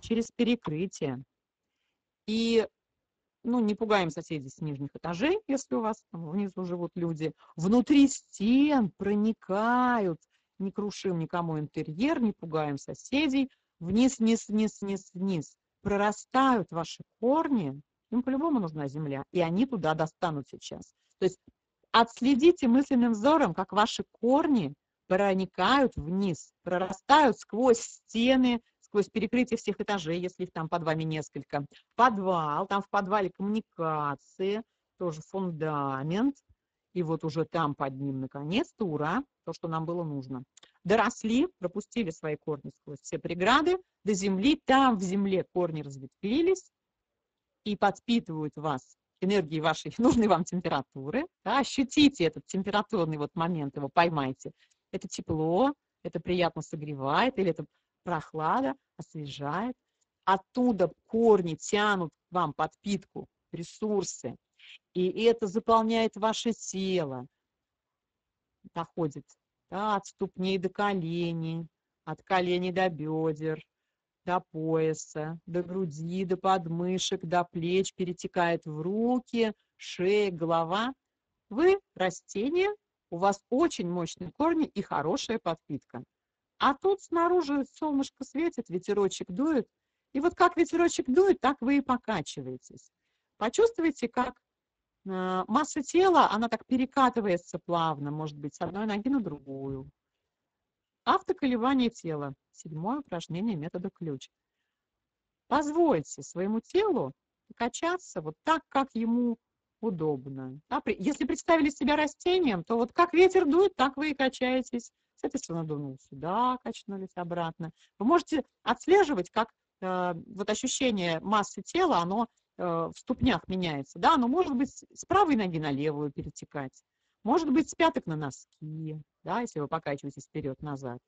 через перекрытие. И, ну, не пугаем соседей с нижних этажей, если у вас там внизу живут люди. Внутри стен проникают, не крушим никому интерьер, не пугаем соседей. Вниз, вниз, вниз, вниз, вниз прорастают ваши корни. Им по-любому нужна земля, и они туда достанут сейчас. То есть отследите мысленным взором, как ваши корни проникают вниз, прорастают сквозь стены, сквозь перекрытие всех этажей, если их там под вами несколько. Подвал, там в подвале коммуникации, тоже фундамент. И вот уже там под ним, наконец-то, ура, то, что нам было нужно. Доросли, пропустили свои корни сквозь все преграды, до земли, там в земле корни разветвились, и подпитывают вас энергией вашей нужной вам температуры. Да, ощутите этот температурный вот момент, его поймайте. Это тепло, это приятно согревает, или это прохлада, освежает. Оттуда корни тянут вам подпитку, ресурсы. И это заполняет ваше тело. Доходит, да, от ступней до коленей, от коленей до бедер, до пояса, до груди, до подмышек, до плеч, перетекает в руки, шея, голова. Вы растение, у вас очень мощные корни и хорошая подпитка. А тут снаружи солнышко светит, ветерочек дует. И вот как ветерочек дует, так вы и покачиваетесь. Почувствуйте, как масса тела, она так перекатывается плавно, может быть, с одной ноги на другую. Автоколебание тела. Седьмое упражнение метода ключ. Позвольте своему телу качаться вот так, как ему удобно. Если представили себя растением, то вот как ветер дует, так вы и качаетесь. С этой стороны дунул сюда, качнулись обратно. Вы можете отслеживать, как вот ощущение массы тела, оно в ступнях меняется. Да? Оно может быть с правой ноги на левую перетекать. Может быть, с пяток на носки, да, если вы покачиваетесь вперед-назад.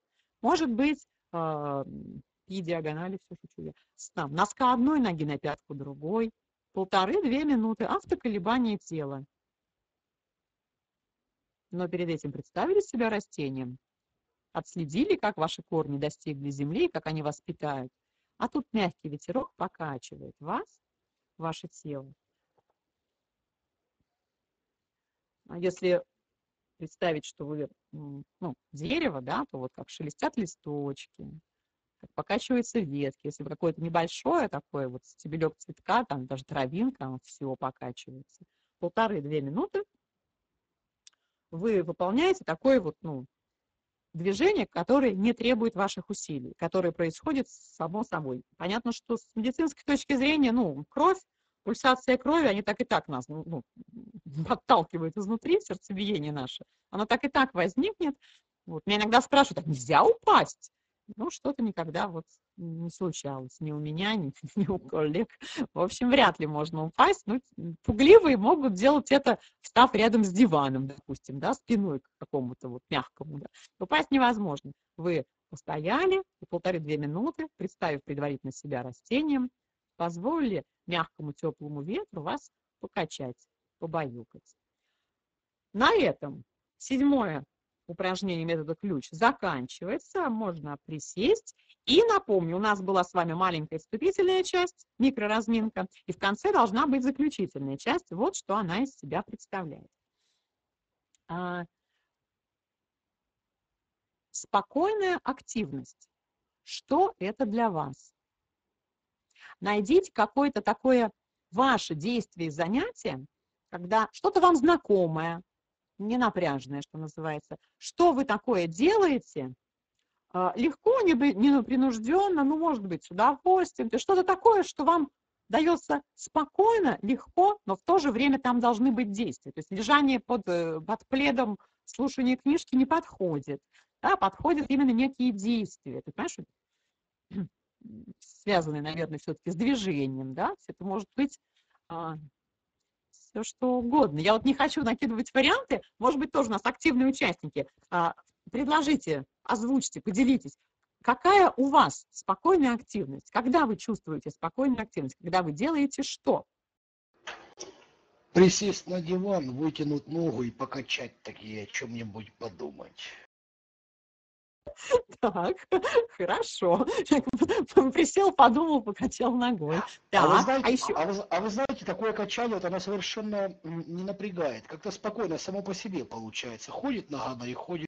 Может быть, и диагонали, все шучу я. Носка одной ноги на пятку другой. 1,5-2 минуты. Автоколебание тела. Но перед этим представили себя растением. Отследили, как ваши корни достигли земли, как они вас питают. А тут мягкий ветерок покачивает вас, ваше тело. Если представить, что вы, дерево, да, то вот как шелестят листочки, как покачиваются ветки. Если бы какое-то небольшое такое вот стебелек цветка, там даже травинка, все покачивается. 1,5-2 минуты вы выполняете такое вот, движение, которое не требует ваших усилий, которое происходит само собой. Понятно, что с медицинской точки зрения, кровь, пульсация крови, они так и так нас подталкивают изнутри, сердцебиение наше, оно так и так возникнет. Вот. Меня иногда спрашивают, а нельзя упасть? Что-то никогда не случалось, ни у меня, ни у коллег. В общем, вряд ли можно упасть. Пугливые могут делать это, встав рядом с диваном, допустим, да, спиной к какому-то мягкому. Да. Упасть невозможно. Вы постояли, 1,5-2 минуты, представив предварительно себя растением, позволили мягкому теплому ветру вас покачать, побаюкать. На этом 7-е упражнение метода ключ заканчивается, можно присесть. И напомню, у нас была с вами маленькая вступительная часть, микроразминка, и в конце должна быть заключительная часть, вот что она из себя представляет. Спокойная активность. Что это для вас? Найдите какое-то такое ваше действие и занятие, когда что-то вам знакомое, ненапряжное, что называется. Что вы такое делаете? Легко, непринужденно, может быть, с удовольствием. Что-то такое, что вам дается спокойно, легко, но в то же время там должны быть действия. То есть лежание под пледом, слушание книжки не подходит. Да, подходят именно некие действия. Ты понимаешь, связанные, наверное, все-таки с движением. Да? Это может быть... все что угодно. Я не хочу накидывать варианты, может быть, тоже у нас активные участники. Предложите, озвучьте, поделитесь. Какая у вас спокойная активность? Когда вы чувствуете спокойную активность? Когда вы делаете что? Присесть на диван, вытянуть ногу и покачать такие, о чем-нибудь подумать. Так, хорошо. Присел, подумал, покачал ногой. Да. А вы знаете, такое качание, вот оно совершенно не напрягает. Как-то спокойно, само по себе получается. Ходит нога и ходит.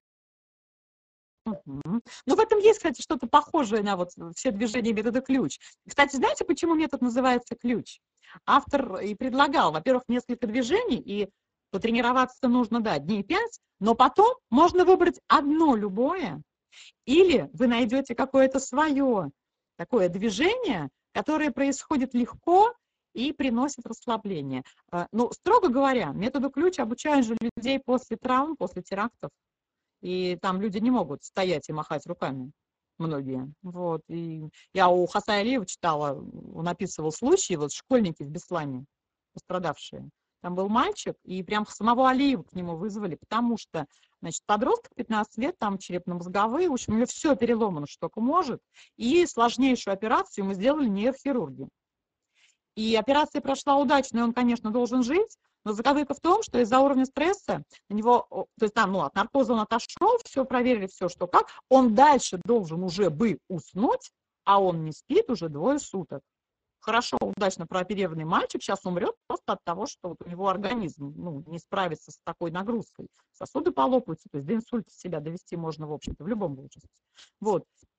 В этом есть, кстати, что-то похожее на все движения метода ключ. Кстати, знаете, почему метод называется ключ? Автор и предлагал, во-первых, несколько движений, и потренироваться нужно, дней 5, но потом можно выбрать одно любое, или вы найдете какое-то свое такое движение, которое происходит легко и приносит расслабление. Строго говоря, методу ключ обучают же людей после травм, после терактов, и там люди не могут стоять и махать руками. Многие. И я у Хасая Алиева читала, он описывал случаи, школьники в Беслане, пострадавшие. Там был мальчик, и прям самого Алиева к нему вызвали, потому что, значит, подросток, 15 лет, там черепно-мозговые, в общем, у него все переломано, что только может, и сложнейшую операцию ему сделали нейрохирурги. И операция прошла удачно, и он, конечно, должен жить, но заковыка в том, что из-за уровня стресса у него, от наркоза он отошел, все проверили, все, что как, он дальше должен уже бы уснуть, а он не спит уже 2 суток. Хорошо, удачно прооперированный мальчик сейчас умрет просто от того, что у него организм не справится с такой нагрузкой. Сосуды полопаются, то есть до инсульта себя довести можно, в общем-то, в любом возрасте.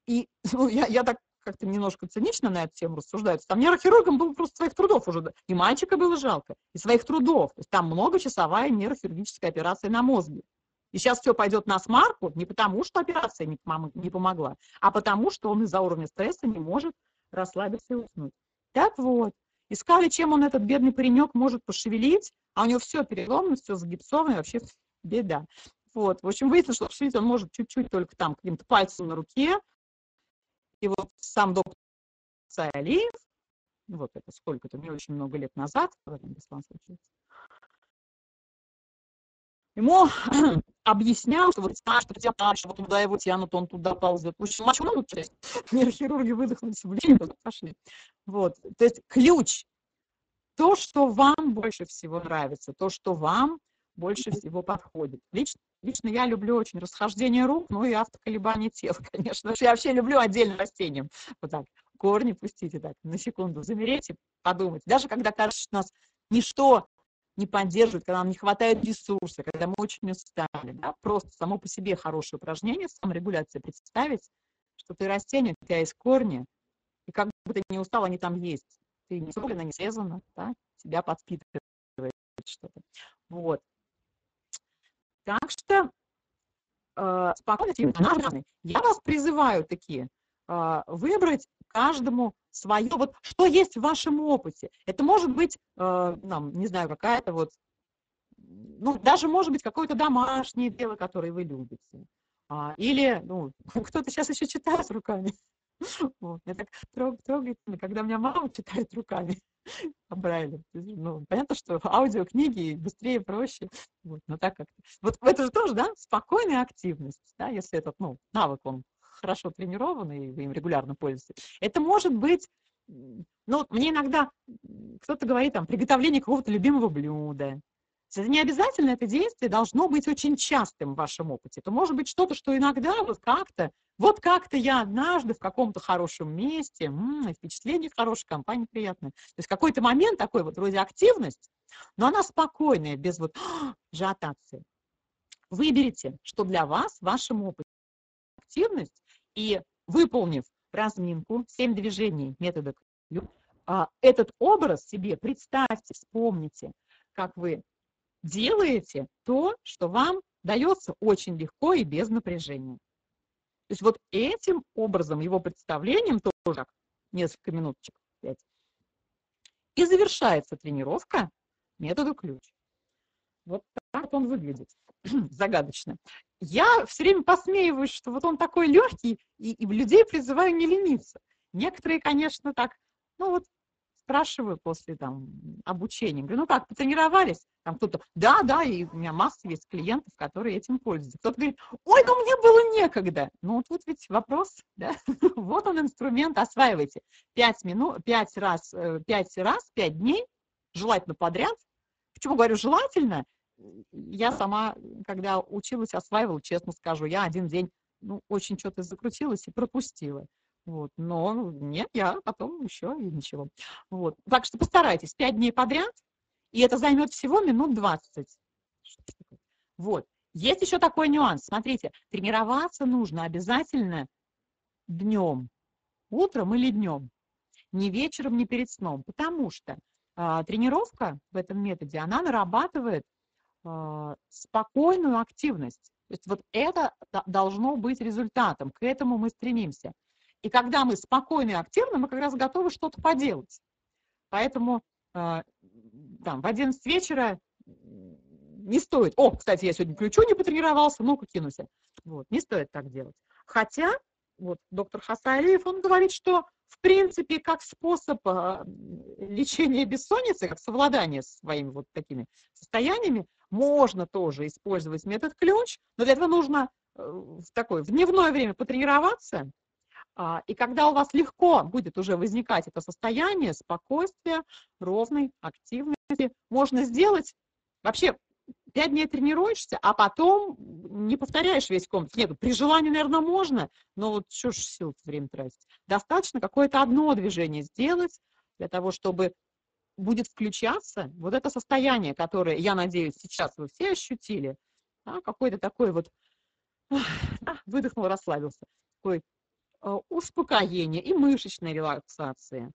И я так как-то немножко цинично на эту тему рассуждаю. Там нейрохирургам было просто своих трудов уже. И мальчика было жалко, и своих трудов. То есть там многочасовая нейрохирургическая операция на мозге. И сейчас все пойдет на смарку не потому, что операция не помогла, а потому, что он из-за уровня стресса не может расслабиться и уснуть. Так вот, искали, чем он, этот бедный паренек, может пошевелить, а у него все переломано, все загипсовано, вообще беда. В общем, выяснилось, что пошевелить он может чуть-чуть только там каким-то пальцем на руке. И сам доктор Хасай Алиев, это сколько-то, не очень много лет назад, в этом Беслан случилось, ему объяснял, что что тебя тащит, туда его тянут, он туда ползет. В общем, мальчик много часть. Нейрохирурги выдохнулись, блин, пошли. То есть ключ. То, что вам больше всего нравится, то, что вам больше всего подходит. Лично я люблю очень расхождение рук, и автоколебание тел, конечно. Я вообще люблю отдельно растениям. Корни пустите так, на секунду замереть и подумать. Даже когда кажется, что у нас ничто не поддерживает, когда нам не хватает ресурса, когда мы очень устали. Да? Просто само по себе хорошее упражнение, саморегуляция, представить, что ты растение, у тебя есть корни, и как бы ты не устал, они там есть. Ты не сорвана, не срезана, да? Тебя подпитывает что-то. Вот. Так что спокойно, я вас призываю такие выбрать каждому свое, вот что есть в вашем опыте. Это может быть, не знаю, какая-то вот, даже может быть какое-то домашнее дело, которое вы любите. Или, кто-то сейчас еще читает руками. Вот. Я так трогательно, когда у меня мама читает руками по Брайлю. Понятно, что аудиокниги быстрее, проще. Вот, но так как... Вот это же тоже, да, спокойная активность, да, если этот, навык, он хорошо тренирован, и вы им регулярно пользуетесь. Это может быть, мне иногда кто-то говорит, приготовление какого-то любимого блюда. Это не обязательно, это действие должно быть очень частым в вашем опыте. Это может быть что-то, что иногда вот как-то я однажды в каком-то хорошем месте, впечатление хорошее, компания приятная. То есть какой-то момент такой вот вроде активность, но она спокойная, без вот ажиотации. Выберите, что для вас в вашем опыте активность, и выполнив разминку, 7 движений метода Крю, этот образ себе представьте, вспомните, как вы делаете то, что вам дается очень легко и без напряжения. То есть вот этим образом, его представлением тоже, несколько минуточек, 5, и завершается тренировка методу ключ. Вот так он выглядит, загадочно. Я все время посмеиваюсь, что вот он такой легкий, и людей призываю не лениться. Некоторые, конечно, так, спрашиваю после обучения, говорю, как, потренировались? Там кто-то, да, и у меня масса есть клиентов, которые этим пользуются. Кто-то говорит, ой, мне было некогда. Тут ведь вопрос, да? Вот он инструмент, осваивайте. 5 раз, 5 дней, желательно подряд. Почему говорю желательно? Я сама, когда училась, осваивала, честно скажу, я один день, очень что-то закрутилась и пропустила. Вот, но нет, я потом еще и ничего. Вот. Так что постарайтесь 5 дней подряд, и это займет всего минут 20. Вот. Есть еще такой нюанс. Смотрите, тренироваться нужно обязательно днем, утром или днем, не вечером, не перед сном, потому что тренировка в этом методе, она нарабатывает спокойную активность. То есть вот это должно быть результатом, к этому мы стремимся. И когда мы спокойны и активны, мы как раз готовы что-то поделать. Поэтому в 11 вечера не стоит. О, кстати, я сегодня ключу не потренировался, ну-ка кинусь. Вот, не стоит так делать. Хотя, вот доктор Хасай Алиев, он говорит, что в принципе как способ лечения бессонницы, как совладание со своими вот такими состояниями, можно тоже использовать метод ключ, но для этого нужно в дневное время потренироваться. И когда у вас легко будет уже возникать это состояние спокойствия, ровной активности, можно сделать вообще 5 дней тренируешься, а потом не повторяешь весь комплекс. Нет, при желании, наверное, можно, но вот что ж сил время тратить. Достаточно какое-то одно движение сделать для того, чтобы будет включаться вот это состояние, которое, я надеюсь, сейчас вы все ощутили. Да, какой-то такой вот выдохнул, расслабился. Такой успокоение и мышечная релаксация.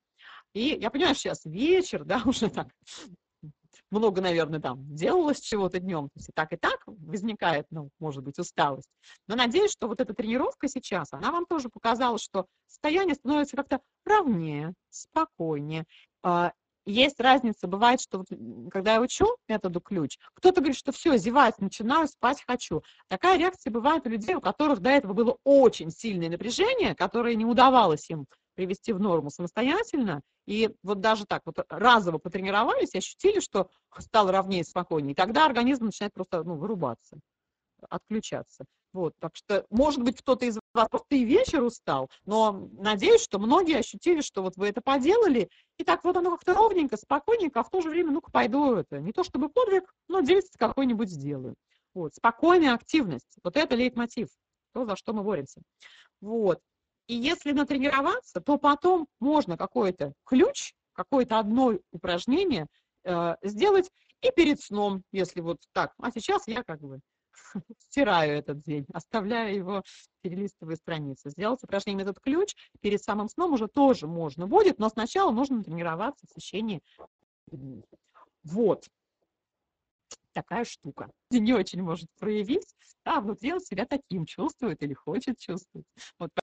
И я понимаю, что сейчас вечер, да, уже так много, наверное, делалось чего-то днем. То есть и так возникает, может быть, усталость. Но надеюсь, что вот эта тренировка сейчас, она вам тоже показала, что состояние становится как-то ровнее, спокойнее. Есть разница, бывает, что когда я учу методу ключ, кто-то говорит, что все, зевать начинаю, спать хочу. Такая реакция бывает у людей, у которых до этого было очень сильное напряжение, которое не удавалось им привести в норму самостоятельно, и вот даже так вот разово потренировались, ощутили, что стало ровнее, спокойнее, и тогда организм начинает просто вырубаться, отключаться. Вот, так что, может быть, кто-то из вас просто и вечер устал, но надеюсь, что многие ощутили, что вот вы это поделали, и так вот оно как-то ровненько, спокойненько, а в то же время, пойду это. Не то чтобы подвиг, но делиться какой-нибудь сделаю. Вот, спокойная активность. Вот это лейтмотив, то, за что мы боремся. Вот. И если натренироваться, то потом можно какой-то ключ, какое-то одно упражнение сделать, и перед сном, если вот так. А сейчас я как бы стираю этот день, оставляю его, перелистываю страницы. Сделать упражнение этот ключ перед самым сном уже тоже можно будет, но сначала нужно тренироваться в течение дня. Вот такая штука. Не очень может проявить, а внутри он себя таким чувствует или хочет чувствовать. Вот.